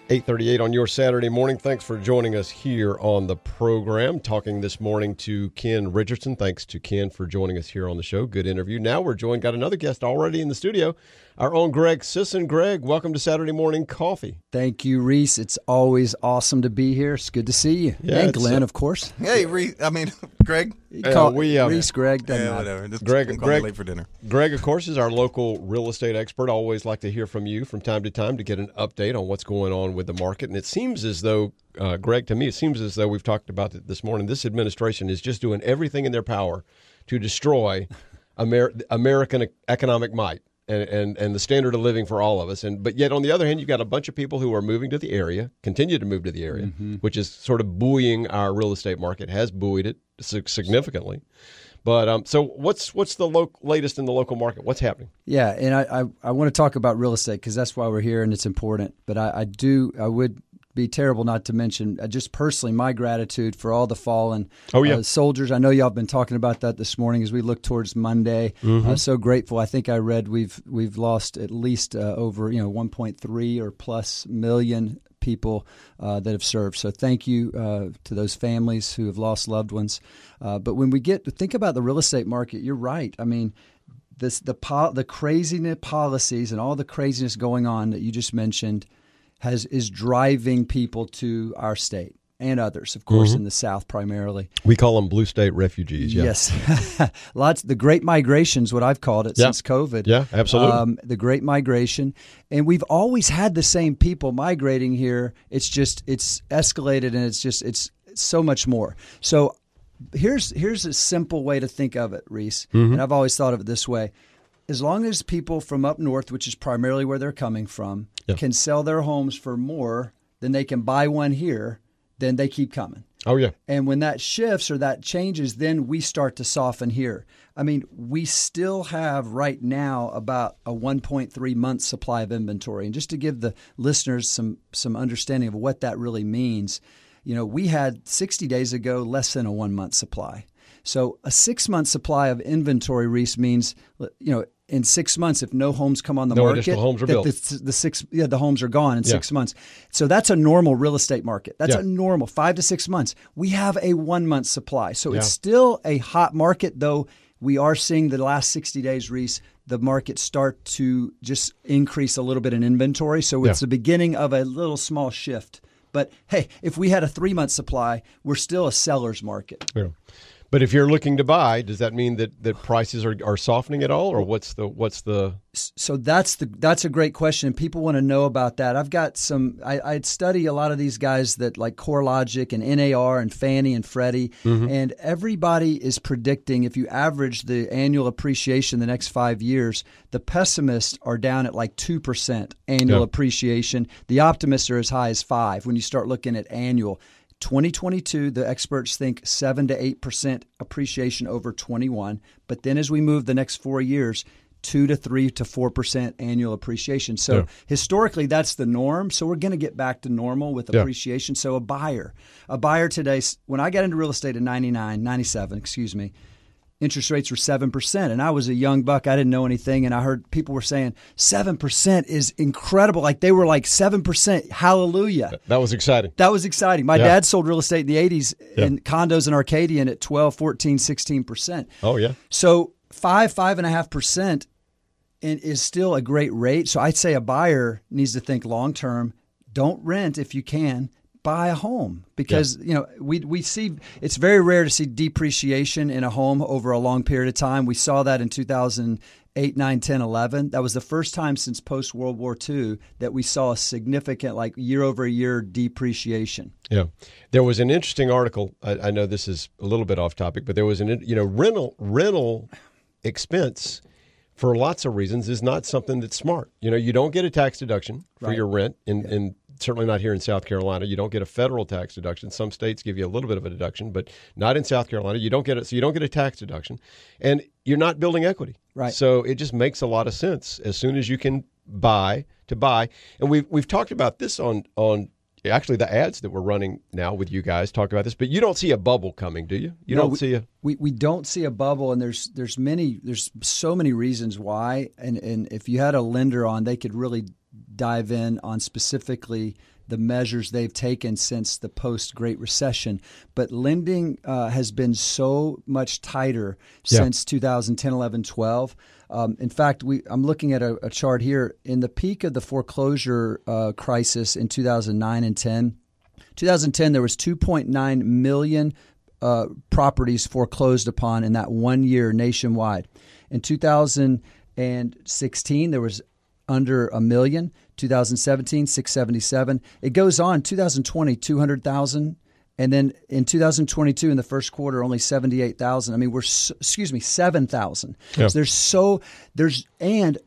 eight thirty-eight on your Saturday morning. Thanks for joining us here on the program. Talking this morning to Ken Richardson. Thanks to Ken for joining us here on the show. Good interview. Now we're joined, got another guest already in the studio, our own Greg Sisson. Greg, welcome to Saturday Morning Coffee. Thank you, Reese. It's always awesome to be here. It's good to see you. Yeah, and Glenn, a- of course. Hey, Reese. I mean, Greg. Uh, we, uh, Reese, Greg, doesn't yeah, whatever. Just Greg, Greg, late for dinner. Greg, of course, is our local real estate expert. I always like to hear from you from time to time to get an update on what's going on with the market. And it seems as though, uh, Greg, to me, it seems as though we've talked about it this morning. This administration is just doing everything in their power to destroy Amer- American economic might and, and and the standard of living for all of us. And but yet, on the other hand, you've got a bunch of people who are moving to the area, continue to move to the area, mm-hmm. which is sort of buoying our real estate market, has buoyed it significantly. But um, so what's what's the lo- latest in the local market? What's happening? Yeah, and I, I, I want to talk about real estate because that's why we're here and it's important. But I, I do I would be terrible not to mention uh, just personally my gratitude for all the fallen oh, yeah. uh, soldiers. I know y'all have been talking about that this morning as we look towards Monday. Mm-hmm. I'm so grateful. I think I read we've we've lost at least uh, over you know one point three or plus million people uh, that have served. So thank you uh, to those families who have lost loved ones. Uh, but when we get to think about the real estate market, you're right. I mean, this the po- the craziness policies and all the craziness going on that you just mentioned has is driving people to our state and others, of course, mm-hmm. in the South primarily. We call them blue state refugees. Yeah. Yes. Lots. The Great Migration is what I've called it yeah. since COVID. Yeah, absolutely. Um, the Great Migration. And we've always had the same people migrating here. It's just, it's escalated and it's just, it's so much more. So here's, here's a simple way to think of it, Reese. Mm-hmm. And I've always thought of it this way. As long as people from up north, which is primarily where they're coming from, yeah. can sell their homes for more than they can buy one here, then they keep coming. Oh, yeah. And when that shifts or that changes, then we start to soften here. I mean, we still have right now about a one point three month supply of inventory. And just to give the listeners some some understanding of what that really means, you know, we had sixty days ago less than a one-month supply. So a six-month supply of inventory, Reese, means, you know, in six months, if no homes come on the no market, homes are built. The, the six, yeah, the homes are gone in yeah. six months. So that's a normal real estate market. That's yeah. a normal five to six months. We have a one month supply. So yeah. it's still a hot market, though we are seeing the last sixty days, Reese, the market start to just increase a little bit in inventory. So it's yeah. the beginning of a little small shift. But hey, if we had a three month supply, we're still a seller's market. Yeah. But if you're looking to buy, does that mean that, that prices are, are softening at all, or what's the what's the? So that's the that's a great question. People want to know about that. I've got some. I, I study a lot of these guys that like CoreLogic and N A R and Fannie and Freddie, mm-hmm. and everybody is predicting if you average the annual appreciation the next five years, the pessimists are down at like two percent annual yeah. appreciation. The optimists are as high as five when you start looking at annual. twenty twenty-two, the experts think seven to eight percent appreciation over twenty-one. But then as we move the next four years, two to three to four percent annual appreciation. So yeah. historically, that's the norm. So we're going to get back to normal with appreciation. Yeah. So a buyer, a buyer today, when I got into real estate in ninety-nine, ninety-seven, excuse me, interest rates were seven percent. And I was a young buck. I didn't know anything. And I heard people were saying seven percent is incredible. Like they were like seven percent. Hallelujah. That was exciting. That was exciting. My yeah. dad sold real estate in the eighties yeah. in condos in Arcadian at twelve, fourteen, sixteen percent. Oh, yeah. So five, five and a half percent is still a great rate. So I'd say a buyer needs to think long term. Don't rent if you can. Buy a home, because yeah. you know we we see it's very rare to see depreciation in a home over a long period of time. We saw that in two thousand eight, nine, ten, eleven. That was the first time since post World War Two that we saw a significant like year over year depreciation. Yeah, there was an interesting article. I, I know this is a little bit off topic, but there was an you know rental rental expense for lots of reasons is not something that's smart. You know, you don't get a tax deduction for right. your rent in. Yeah. in Certainly not here in South Carolina. You don't get a federal tax deduction. Some states give you a little bit of a deduction, but not in South Carolina. You don't get it, so you don't get a tax deduction, and you're not building equity. Right. So it just makes a lot of sense as soon as you can buy to buy. And we've we've talked about this on on actually the ads that we're running now with you guys talk about this. But you don't see a bubble coming, do you? You no, don't we, see a we we don't see a bubble, and there's there's many there's so many reasons why. And and if you had a lender on, they could really dive in on specifically the measures they've taken since the post-Great Recession. But lending uh, has been so much tighter yeah. since two thousand ten, eleven, twelve. Um, in fact, we I'm looking at a, a chart here. In the peak of the foreclosure uh, crisis in two thousand nine and ten, two thousand ten there was two point nine million uh, properties foreclosed upon in that one year nationwide. In two thousand sixteen, there was under a million, two thousand seventeen, six seventy-seven. It goes on, two thousand twenty, two hundred thousand. And then in two thousand twenty-two, in the first quarter, only seventy-eight thousand. I mean, we're, excuse me, seven thousand. Yeah. So there's so, there's, and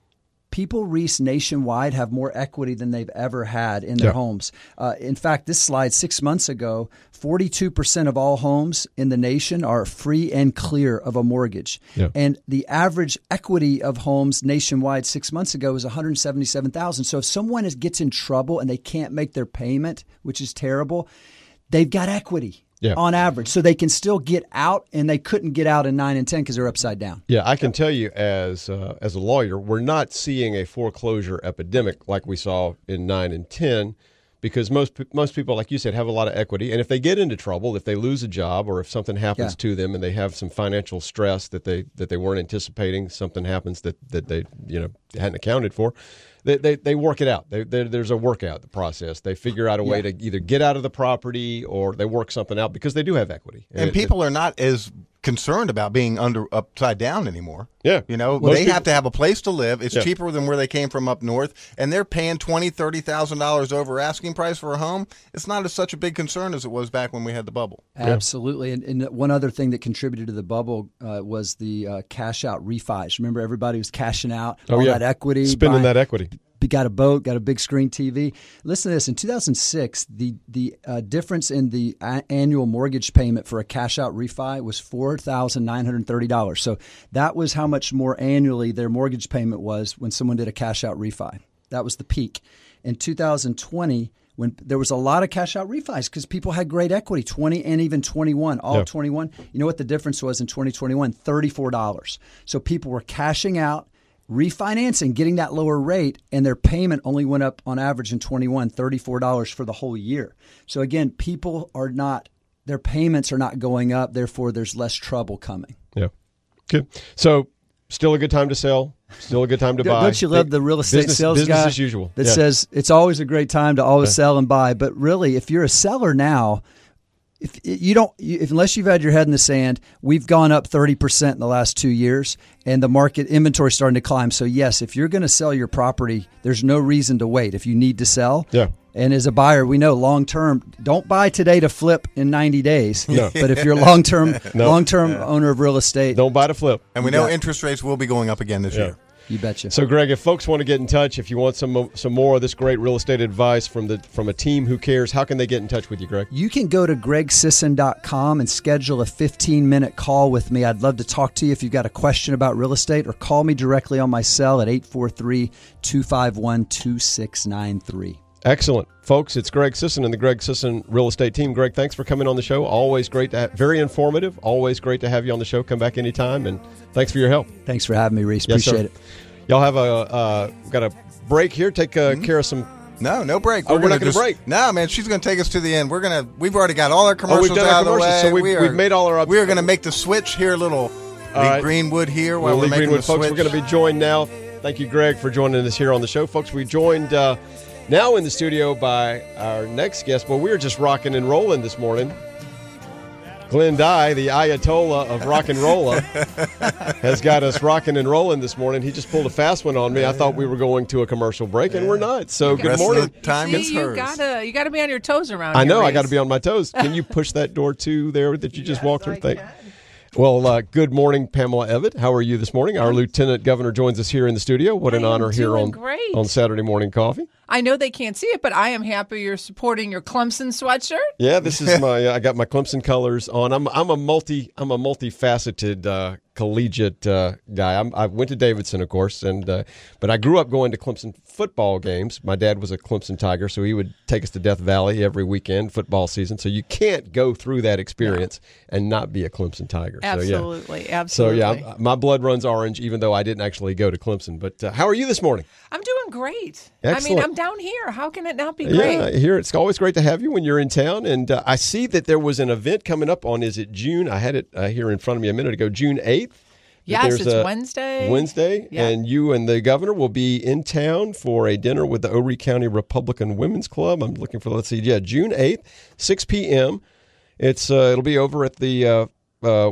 people, Reese, nationwide have more equity than they've ever had in their yeah. homes. Uh, in fact, this slide six months ago, forty-two percent of all homes in the nation are free and clear of a mortgage. Yeah. And the average equity of homes nationwide six months ago was one hundred seventy-seven thousand dollars. So if someone is, gets in trouble and they can't make their payment, which is terrible, they've got equity. Yeah. On average. So they can still get out, and they couldn't get out in nine and ten because they're upside down. Yeah, I can tell you as uh, as a lawyer, we're not seeing a foreclosure epidemic like we saw in nine and ten because most most people, like you said, have a lot of equity. And if they get into trouble, if they lose a job or if something happens yeah. to them and they have some financial stress that they that they weren't anticipating, something happens that, that they you know hadn't accounted for, They, they they work it out. They, they, there's a workout process. They figure out a way yeah. to either get out of the property or they work something out because they do have equity. And, and people it, are not as concerned about being under upside down anymore. Yeah. You know, Most they people, have to have a place to live. It's yeah. cheaper than where they came from up north. And they're paying twenty thousand dollars, thirty thousand dollars over asking price for a home. It's not as such a big concern as it was back when we had the bubble. Absolutely. Yeah. And, and one other thing that contributed to the bubble uh, was the uh, cash out refis. Remember, everybody was cashing out oh, all yeah. that equity. Spending buying, that equity. Got a boat, got a big screen T V. Listen to this. In two thousand six, the the uh, difference in the a- annual mortgage payment for a cash-out refi was four thousand nine hundred thirty dollars. So that was how much more annually their mortgage payment was when someone did a cash-out refi. That was the peak. In two thousand twenty, when there was a lot of cash-out refis because people had great equity, twenty and even twenty-one, all yeah. twenty-one. You know what the difference was in twenty twenty-one? thirty-four dollars. So people were cashing out, refinancing, getting that lower rate, and their payment only went up on average in twenty-one, thirty-four dollars for the whole year. So again, people are not, their payments are not going up. Therefore, there's less trouble coming. Yeah. Good. So still a good time to sell, still a good time to buy. Don't you love the real estate business, sales business guy business as usual. That yeah. says it's always a great time to always yeah. sell and buy. But really, if you're a seller now, If you don't, if, unless you've had your head in the sand, we've gone up thirty percent in the last two years and the market inventory is starting to climb. So yes, if you're going to sell your property, there's no reason to wait if you need to sell. Yeah. And as a buyer, we know long-term, don't buy today to flip in ninety days. No. But if you're a long-term, no. long-term yeah. owner of real estate. Don't buy to flip. And we know yeah. interest rates will be going up again this yeah. year. You betcha. So, Greg, if folks want to get in touch, if you want some some more of this great real estate advice from the from a team who cares, how can they get in touch with you, Greg? You can go to greg sisson dot com and schedule a fifteen-minute call with me. I'd love to talk to you if you've got a question about real estate, or call me directly on my cell at eight four three, two five one, two six nine three. Excellent. Folks, it's Greg Sisson and the Greg Sisson Real Estate Team. Greg, thanks for coming on the show. Always great to have, very informative. Always great to have you on the show. Come back anytime, and thanks for your help. Thanks for having me, Reese. Yes, Appreciate sir. it. Y'all have a uh, got a break here. Take uh, mm-hmm. care of some. No, no break. We're oh, we're not going to break. No, man, she's going to take us to the end. We're gonna. We've already got all our commercials oh, we've done out our commercials, of the way. So we've, we are, we've made all our. Up- we are going to make the switch here, little right. Greenwood here. While we're making Greenwood, the folks, switch. We're going to be joined now. Thank you, Greg, for joining us here on the show, folks. We joined. Uh, Now in the studio by our next guest, but we're just rocking and rolling this morning. Glenn Dye, the Ayatollah of rock and roll, has got us rocking and rolling this morning. He just pulled a fast one on me. I thought we were going to a commercial break, and we're not. So okay. Good morning. Time See, is you hers. Gotta, you got to be on your toes around. I know. Here, I got to be on my toes. Can you push that door to there that you yes, just walked through? Thank. Well, uh, good morning, Pamela Evette. How are you this morning? Our Lieutenant Governor joins us here in the studio. What an honor here on, on Saturday Morning Coffee. I know they can't see it, but I am happy you're supporting your Clemson sweatshirt. Yeah, this is my. I got my Clemson colors on. I'm I'm a multi I'm a multifaceted uh, collegiate uh, guy. I'm, I went to Davidson, of course, and uh, but I grew up going to Clemson football games. My dad was a Clemson Tiger, so he would take us to Death Valley every weekend football season. So you can't go through that experience no. and not be a Clemson Tiger. Absolutely, so, yeah. absolutely. So yeah, I'm, my blood runs orange, even though I didn't actually go to Clemson. But uh, how are you this morning? I'm doing great. Excellent. I mean, I'm down here. How can it not be great? Yeah, here. It's always great to have you when you're in town. And uh, I see that there was an event coming up on, is it June? I had it uh, here in front of me a minute ago, June eighth. Yes, it's Wednesday. Wednesday. Yeah. And you and the governor will be in town for a dinner with the Horry County Republican Women's Club. I'm looking for, let's see, yeah, June eighth, six p.m. It's uh, it'll be over at the uh, uh,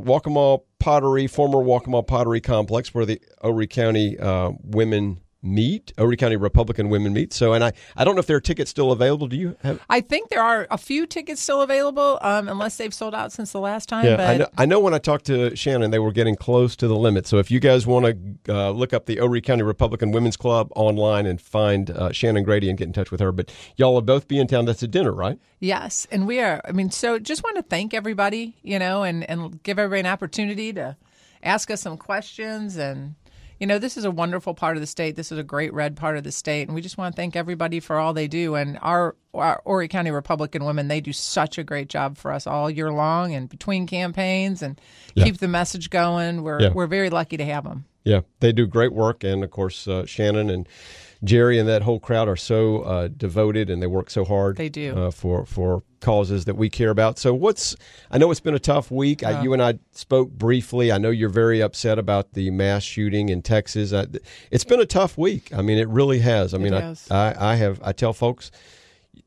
Waccamaw Pottery, former Waccamaw Pottery Complex, where the Horry County uh, women meet, Horry County Republican women meet. So, and I, I don't know if there are tickets still available. Do you have? I think there are a few tickets still available, um, unless they've sold out since the last time. Yeah, but I know, I know when I talked to Shannon, they were getting close to the limit. So if you guys want to uh, look up the Horry County Republican Women's Club online and find uh, Shannon Grady and get in touch with her. But y'all will both be in town. That's a dinner, right? Yes, and we are. I mean, so just want to thank everybody, you know, and, and give everybody an opportunity to ask us some questions. And you know, this is a wonderful part of the state. This is a great red part of the state. And we just want to thank everybody for all they do. And our, our Horry County Republican women, they do such a great job for us all year long and between campaigns and yeah. keep the message going. We're yeah. we're very lucky to have them. Yeah, they do great work. And, of course, uh, Shannon and Jerry and that whole crowd are so uh, devoted, and they work so hard. They do. Uh, for, for causes that we care about. So what's – I know it's been a tough week. Uh, I, you and I spoke briefly. I know you're very upset about the mass shooting in Texas. I, it's been a tough week. I mean, it really has. I mean, I, I, I have – I tell folks,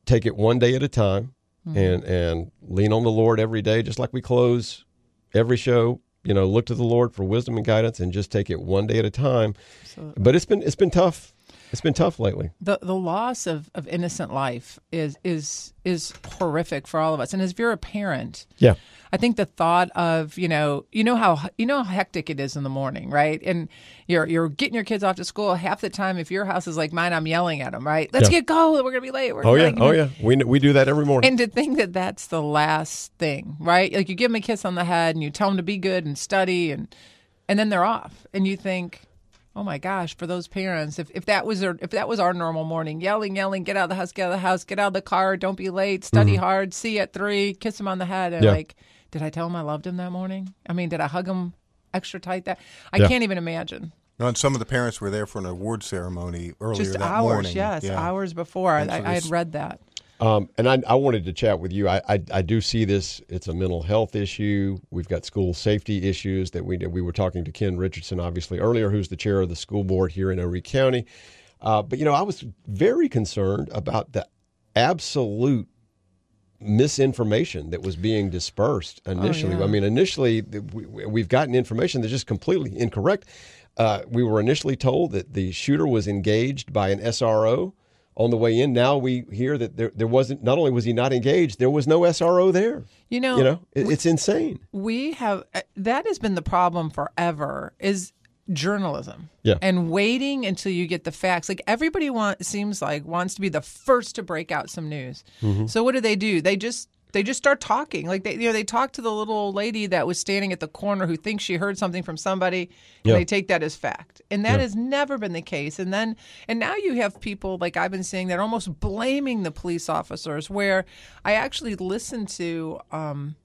take it one day at a time mm-hmm. and, and lean on the Lord every day, just like we close every show. You know, look to the Lord for wisdom and guidance, and just take it one day at a time. Absolutely. But it's been it's been tough. It's been tough lately. The the loss of, of innocent life is is is horrific for all of us. And as you're a parent, yeah, I think the thought of you know you know how you know how hectic it is in the morning, right? And you're you're getting your kids off to school. Half the time, if your house is like mine, I'm yelling at them, right? Let's yeah. get going. We're gonna be late. We're oh yeah, oh yeah. We we do that every morning. And to think that that's the last thing, right? Like you give them a kiss on the head and you tell them to be good and study, and and then they're off. And you think, oh my gosh, for those parents, if, if that was our, if that was our normal morning, yelling, yelling, get out of the house, get out of the house, get out of the car, don't be late, study mm-hmm. hard, see you at three, kiss him on the head. And yeah. like, did I tell him I loved him that morning? I mean, did I hug him extra tight? That I yeah. can't even imagine. No, and some of the parents were there for an award ceremony earlier Just that hours, morning. Just hours, yes, yeah. hours before. I, I had read that. Um, and I, I wanted to chat with you. I, I, I do see this. It's a mental health issue. We've got school safety issues that we we were talking to Ken Richardson, obviously, earlier, who's the chair of the school board here in Horry County. Uh, but, you know, I was very concerned about the absolute misinformation that was being dispersed initially. Oh, yeah. I mean, initially, we, we've gotten information that's just completely incorrect. Uh, we were initially told that the shooter was engaged by an S R O on the way in. Now we hear that there there wasn't, not only was he not engaged, there was no S R O there. You know, you know it, we, it's insane. We have, that has been the problem forever, is journalism yeah. and waiting until you get the facts. Like everybody wants, seems like wants to be the first to break out some news. Mm-hmm. So what do they do? They just they just start talking. Like they, you know, they talk to the little old lady that was standing at the corner who thinks she heard something from somebody, and yeah. they take that as fact. And that yeah. has never been the case. And then, and now you have people like I've been seeing that are almost blaming the police officers. Where I actually listened to. Um,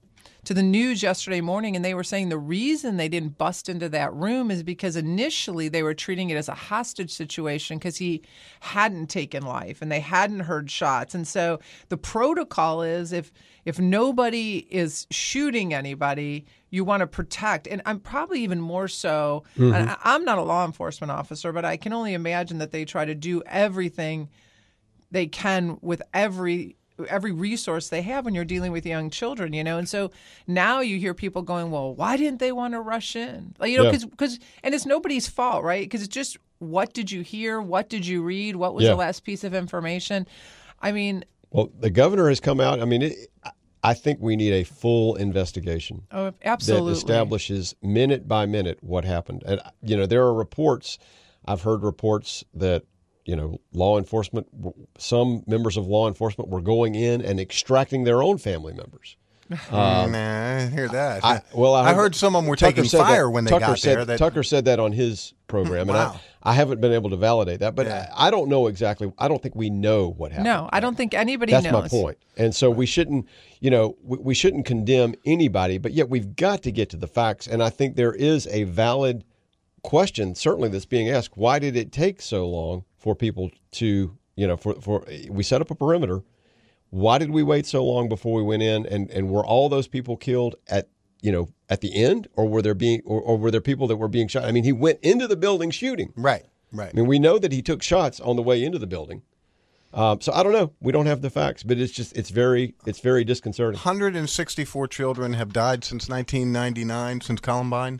to the news yesterday morning, and they were saying the reason they didn't bust into that room is because initially they were treating it as a hostage situation because he hadn't taken life and they hadn't heard shots. And so the protocol is if if nobody is shooting anybody, you want to protect. And I'm probably even more so, mm-hmm. and I'm not a law enforcement officer, but I can only imagine that they try to do everything they can with every every resource they have when you're dealing with young children, you know? And so now you hear people going, well, why didn't they want to rush in? Like, you know, because, yeah. because, and it's nobody's fault, right? Because it's just, what did you hear? What did you read? What was yeah. the last piece of information? I mean, well, the governor has come out. I mean, it, I think we need a full investigation. Oh, absolutely. That establishes minute by minute what happened. And, you know, there are reports, I've heard reports that, you know, law enforcement, some members of law enforcement were going in and extracting their own family members. Um, nah, I hear that. I, well, I, I heard some of them were Tucker taking fire that, when they Tucker got said, there. That, Tucker said that on his program, wow. and I, I haven't been able to validate that. But yeah. I, I don't know exactly. I don't think we know what happened. No, I don't think anybody That's knows. That's my point. And so we shouldn't, you know, we, we shouldn't condemn anybody, but yet we've got to get to the facts. And I think there is a valid question, certainly, that's being asked. Why did it take so long for people to, you know, for, for we set up a perimeter. Why did we wait so long before we went in? And, and were all those people killed at, you know, at the end, or were there being, or, or were there people that were being shot? I mean, he went into the building shooting. Right, right. I mean, we know that he took shots on the way into the building. Um, so I don't know. We don't have the facts, but it's just it's very it's very disconcerting. one hundred sixty-four children have died since nineteen ninety-nine, since Columbine.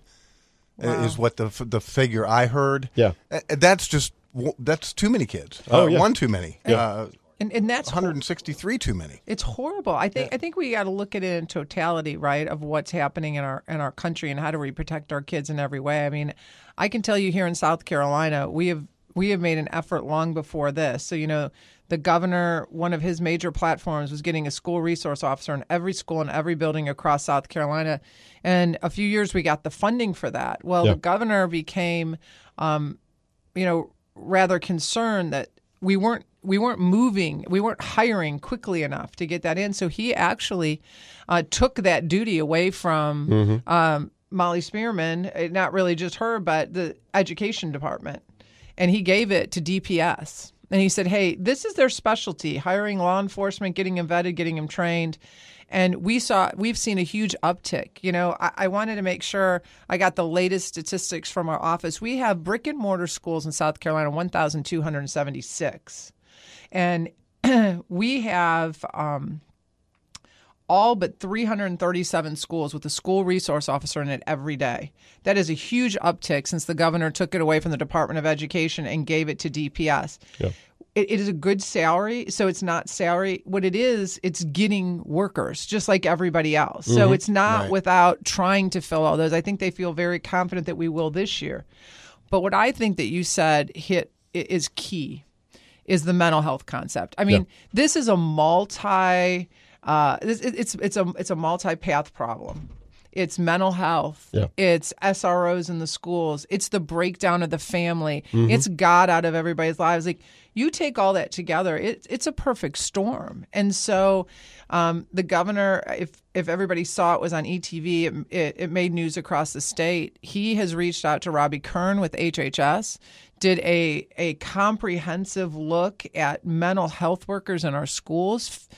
Wow. Is what the the figure I heard. Yeah, that's just that's too many kids. Oh, uh, yeah. One too many. Yeah. Uh, and and that's one hundred sixty-three too many. It's horrible. I think yeah. I think we got to look at it in totality, right, of what's happening in our in our country and how do we protect our kids in every way. I mean, I can tell you here in South Carolina, we have we have made an effort long before this. So you know, the governor, one of his major platforms was getting a school resource officer in every school and every building across South Carolina. And a few years we got the funding for that. Well, yeah. the governor became, um, you know, rather concerned that we weren't we weren't moving, we weren't hiring quickly enough to get that in. So he actually uh, took that duty away from mm-hmm. um, Molly Spearman, not really just her, but the education department. And he gave it to D P S. And he said, hey, this is their specialty, hiring law enforcement, getting them vetted, getting them trained. And we saw we've seen a huge uptick. You know, I, I wanted to make sure I got the latest statistics from our office. We have brick and mortar schools in South Carolina, one thousand two hundred seventy-six. And we have um, all but three hundred thirty-seven schools with a school resource officer in it every day. That is a huge uptick since the governor took it away from the Department of Education and gave it to D P S. Yeah. It, it is a good salary, so it's not salary. What it is, it's getting workers, just like everybody else. Mm-hmm. So it's not right. without trying to fill all those. I think they feel very confident that we will this year. But what I think that you said hit is key is the mental health concept. I mean, yeah. this is a multi- Uh, it's, it's it's a it's a multi-path problem. It's mental health. Yeah. It's S R Os in the schools. It's the breakdown of the family. Mm-hmm. It's God out of everybody's lives. Like you take all that together, it, it's a perfect storm. And so um, the governor, if if everybody saw it, was on E T V. It, it it made news across the state. He has reached out to Robbie Kern with H H S. Did a a comprehensive look at mental health workers in our schools.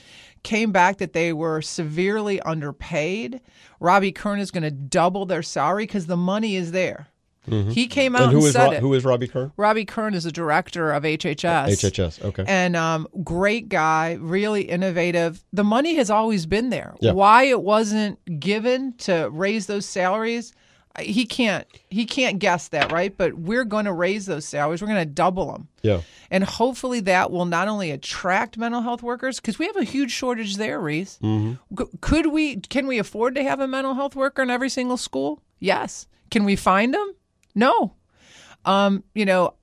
Came back that they were severely underpaid. Robbie Kern is going to double their salary because the money is there. Mm-hmm. He came out and, who and is said Ro- it. Who is Robbie Kern? Robbie Kern is the director of H H S. H H S, okay. And um, great guy, really innovative. The money has always been there. Yeah. Why it wasn't given to raise those salaries, he can't he can't guess that, right? But we're going to raise those salaries. We're going to double them. Yeah. And hopefully that will not only attract mental health workers, because we have a huge shortage there, Reese. Mm-hmm. Could we? Can we afford to have a mental health worker in every single school? Yes. Can we find them? No. Um, you know,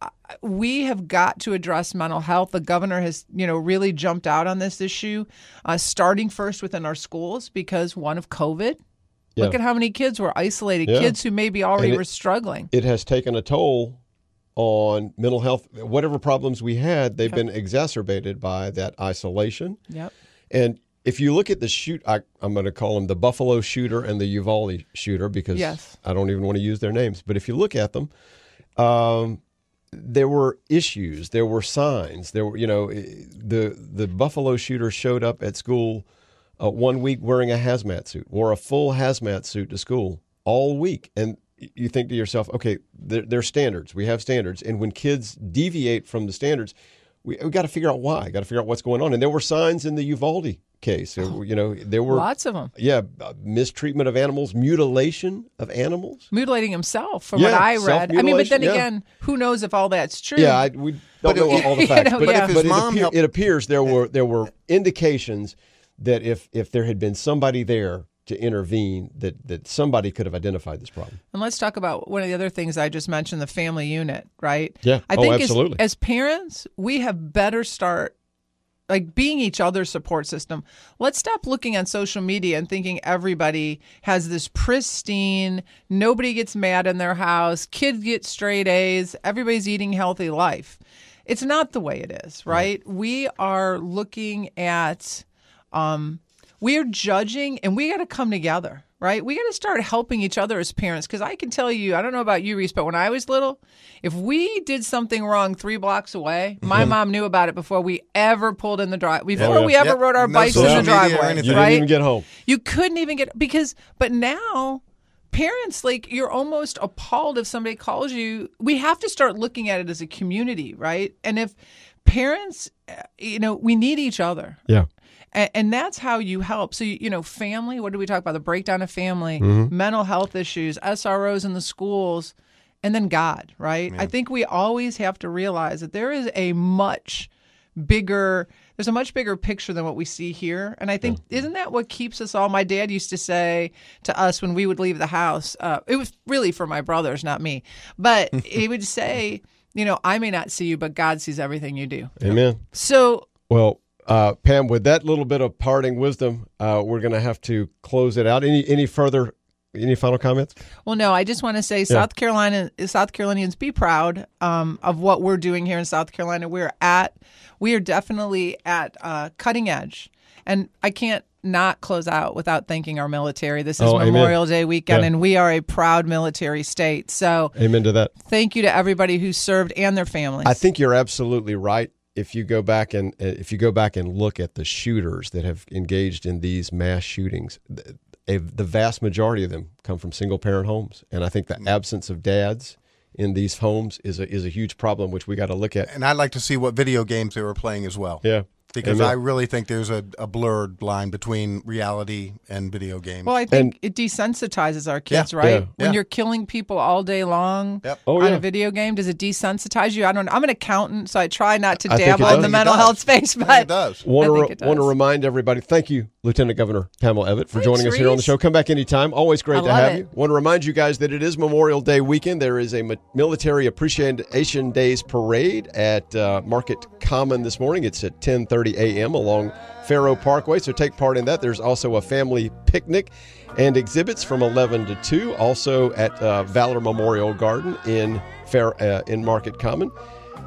we have got to address mental health. The governor has, you know, really jumped out on this issue, uh, starting first within our schools because one of COVID. Yeah. Look at how many kids were isolated, yeah. kids who maybe already it, were struggling. It has taken a toll on mental health. Whatever problems we had, they've okay. been exacerbated by that isolation. Yep. And if you look at the shoot, I, I'm going to call them the Buffalo shooter and the Uvalde shooter because yes. I don't even want to use their names. But if you look at them, um, there were issues, there were signs, there were, you know, the the Buffalo shooter showed up at school uh, one week wearing a hazmat suit, wore a full hazmat suit to school all week. And you think to yourself, okay, there, there are standards. We have standards. And when kids deviate from the standards, we we got to figure out why, got to figure out what's going on. And there were signs in the Uvalde case. Oh, you know, there were lots of them. Yeah, mistreatment of animals, mutilation of animals, mutilating himself. From yeah, what I read, I mean, but then yeah. again, who knows if all that's true? Yeah, I, we don't but know it, all the facts. You know, but yeah. if his but mom it, appear, helped... it appears there were there were indications that if if there had been somebody there to intervene, that that somebody could have identified this problem. And let's talk about one of the other things I just mentioned: the family unit, right? Yeah, I think oh, absolutely. As, as parents, we have better start. Like being each other's support system. Let's stop looking on social media and thinking everybody has this pristine, nobody gets mad in their house, kids get straight A's, everybody's eating healthy life. It's not the way it is, right? Yeah. We are looking at, um, we are judging, and we got to come together, right? We got to start helping each other as parents, because I can tell you, I don't know about you, Reese, but when I was little, if we did something wrong three blocks away, my mm-hmm. mom knew about it before we ever pulled in the driveway, before oh, yeah. we ever yep. rode our no bikes in the driveway, you right? You didn't even get home. You couldn't even get, because, but now, parents, like, you're almost appalled if somebody calls you. We have to start looking at it as a community, right? And if parents, you know, we need each other. Yeah. And that's how you help. So, you know, family, what do we talk about? The breakdown of family, mm-hmm. mental health issues, S R Os in the schools, and then God, right? Yeah. I think we always have to realize that there is a much bigger, there's a much bigger picture than what we see here. And I think, yeah. isn't that what keeps us all? My dad used to say to us when we would leave the house, uh, it was really for my brothers, not me, but he would say, you know, I may not see you, but God sees everything you do. Amen. So, well, Uh, Pam, with that little bit of parting wisdom, uh, we're going to have to close it out. Any any further, any final comments? Well, no, I just want to say yeah. South Carolina, South Carolinians, be proud um, of what we're doing here in South Carolina. We're at, we are definitely at uh, cutting edge. And I can't not close out without thanking our military. This is oh, Memorial amen. Day weekend, yeah. and we are a proud military state. So amen to that. Thank you to everybody who served and their families. I think you're absolutely right. If you go back and if you go back and look at the shooters that have engaged in these mass shootings, the vast majority of them come from single parent homes, and I think the absence of dads in these homes is a is a huge problem, which we got to look at. And I'd like to see what video games they were playing as well. Yeah. Because Amen. I really think there's a, a blurred line between reality and video games. Well, I think and, it desensitizes our kids, yeah, right? Yeah, when yeah. you're killing people all day long yep. oh, on yeah. a video game, does it desensitize you? I don't know. I'm an accountant, so I try not to I dabble in the mental health space, but I think it does. Want to, re- want to remind everybody, thank you, Lieutenant Governor Pamela Evette, for Thanks, joining us Reese. Here on the show. Come back anytime. Always great I to have it. You. Want to remind you guys that it is Memorial Day weekend. There is a Military Appreciation Days parade at uh, Market Common this morning. It's at ten thirty a.m. along Faro Parkway, so take part in that. There's also a family picnic and exhibits from eleven to two, also at uh, Valor Memorial Garden in Fair, uh, in Market Common.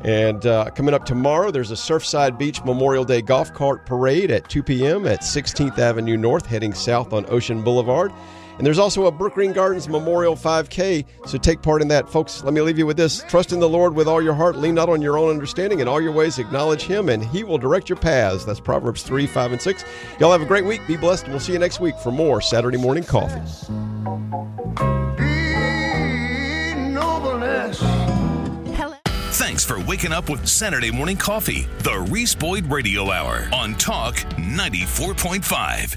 And uh, coming up tomorrow, there's a Surfside Beach Memorial Day golf cart parade at two p.m. at sixteenth avenue North, heading south on Ocean Boulevard. And there's also a Brook Green Gardens Memorial five K, so take part in that. Folks, let me leave you with this. Trust in the Lord with all your heart. Lean not on your own understanding. In all your ways acknowledge Him, and He will direct your paths. That's Proverbs three, five, and six. Y'all have a great week. Be blessed, and we'll see you next week for more Saturday Morning Coffee. Be nobleness. Thanks for waking up with Saturday Morning Coffee, the Reese Boyd Radio Hour on Talk ninety-four point five.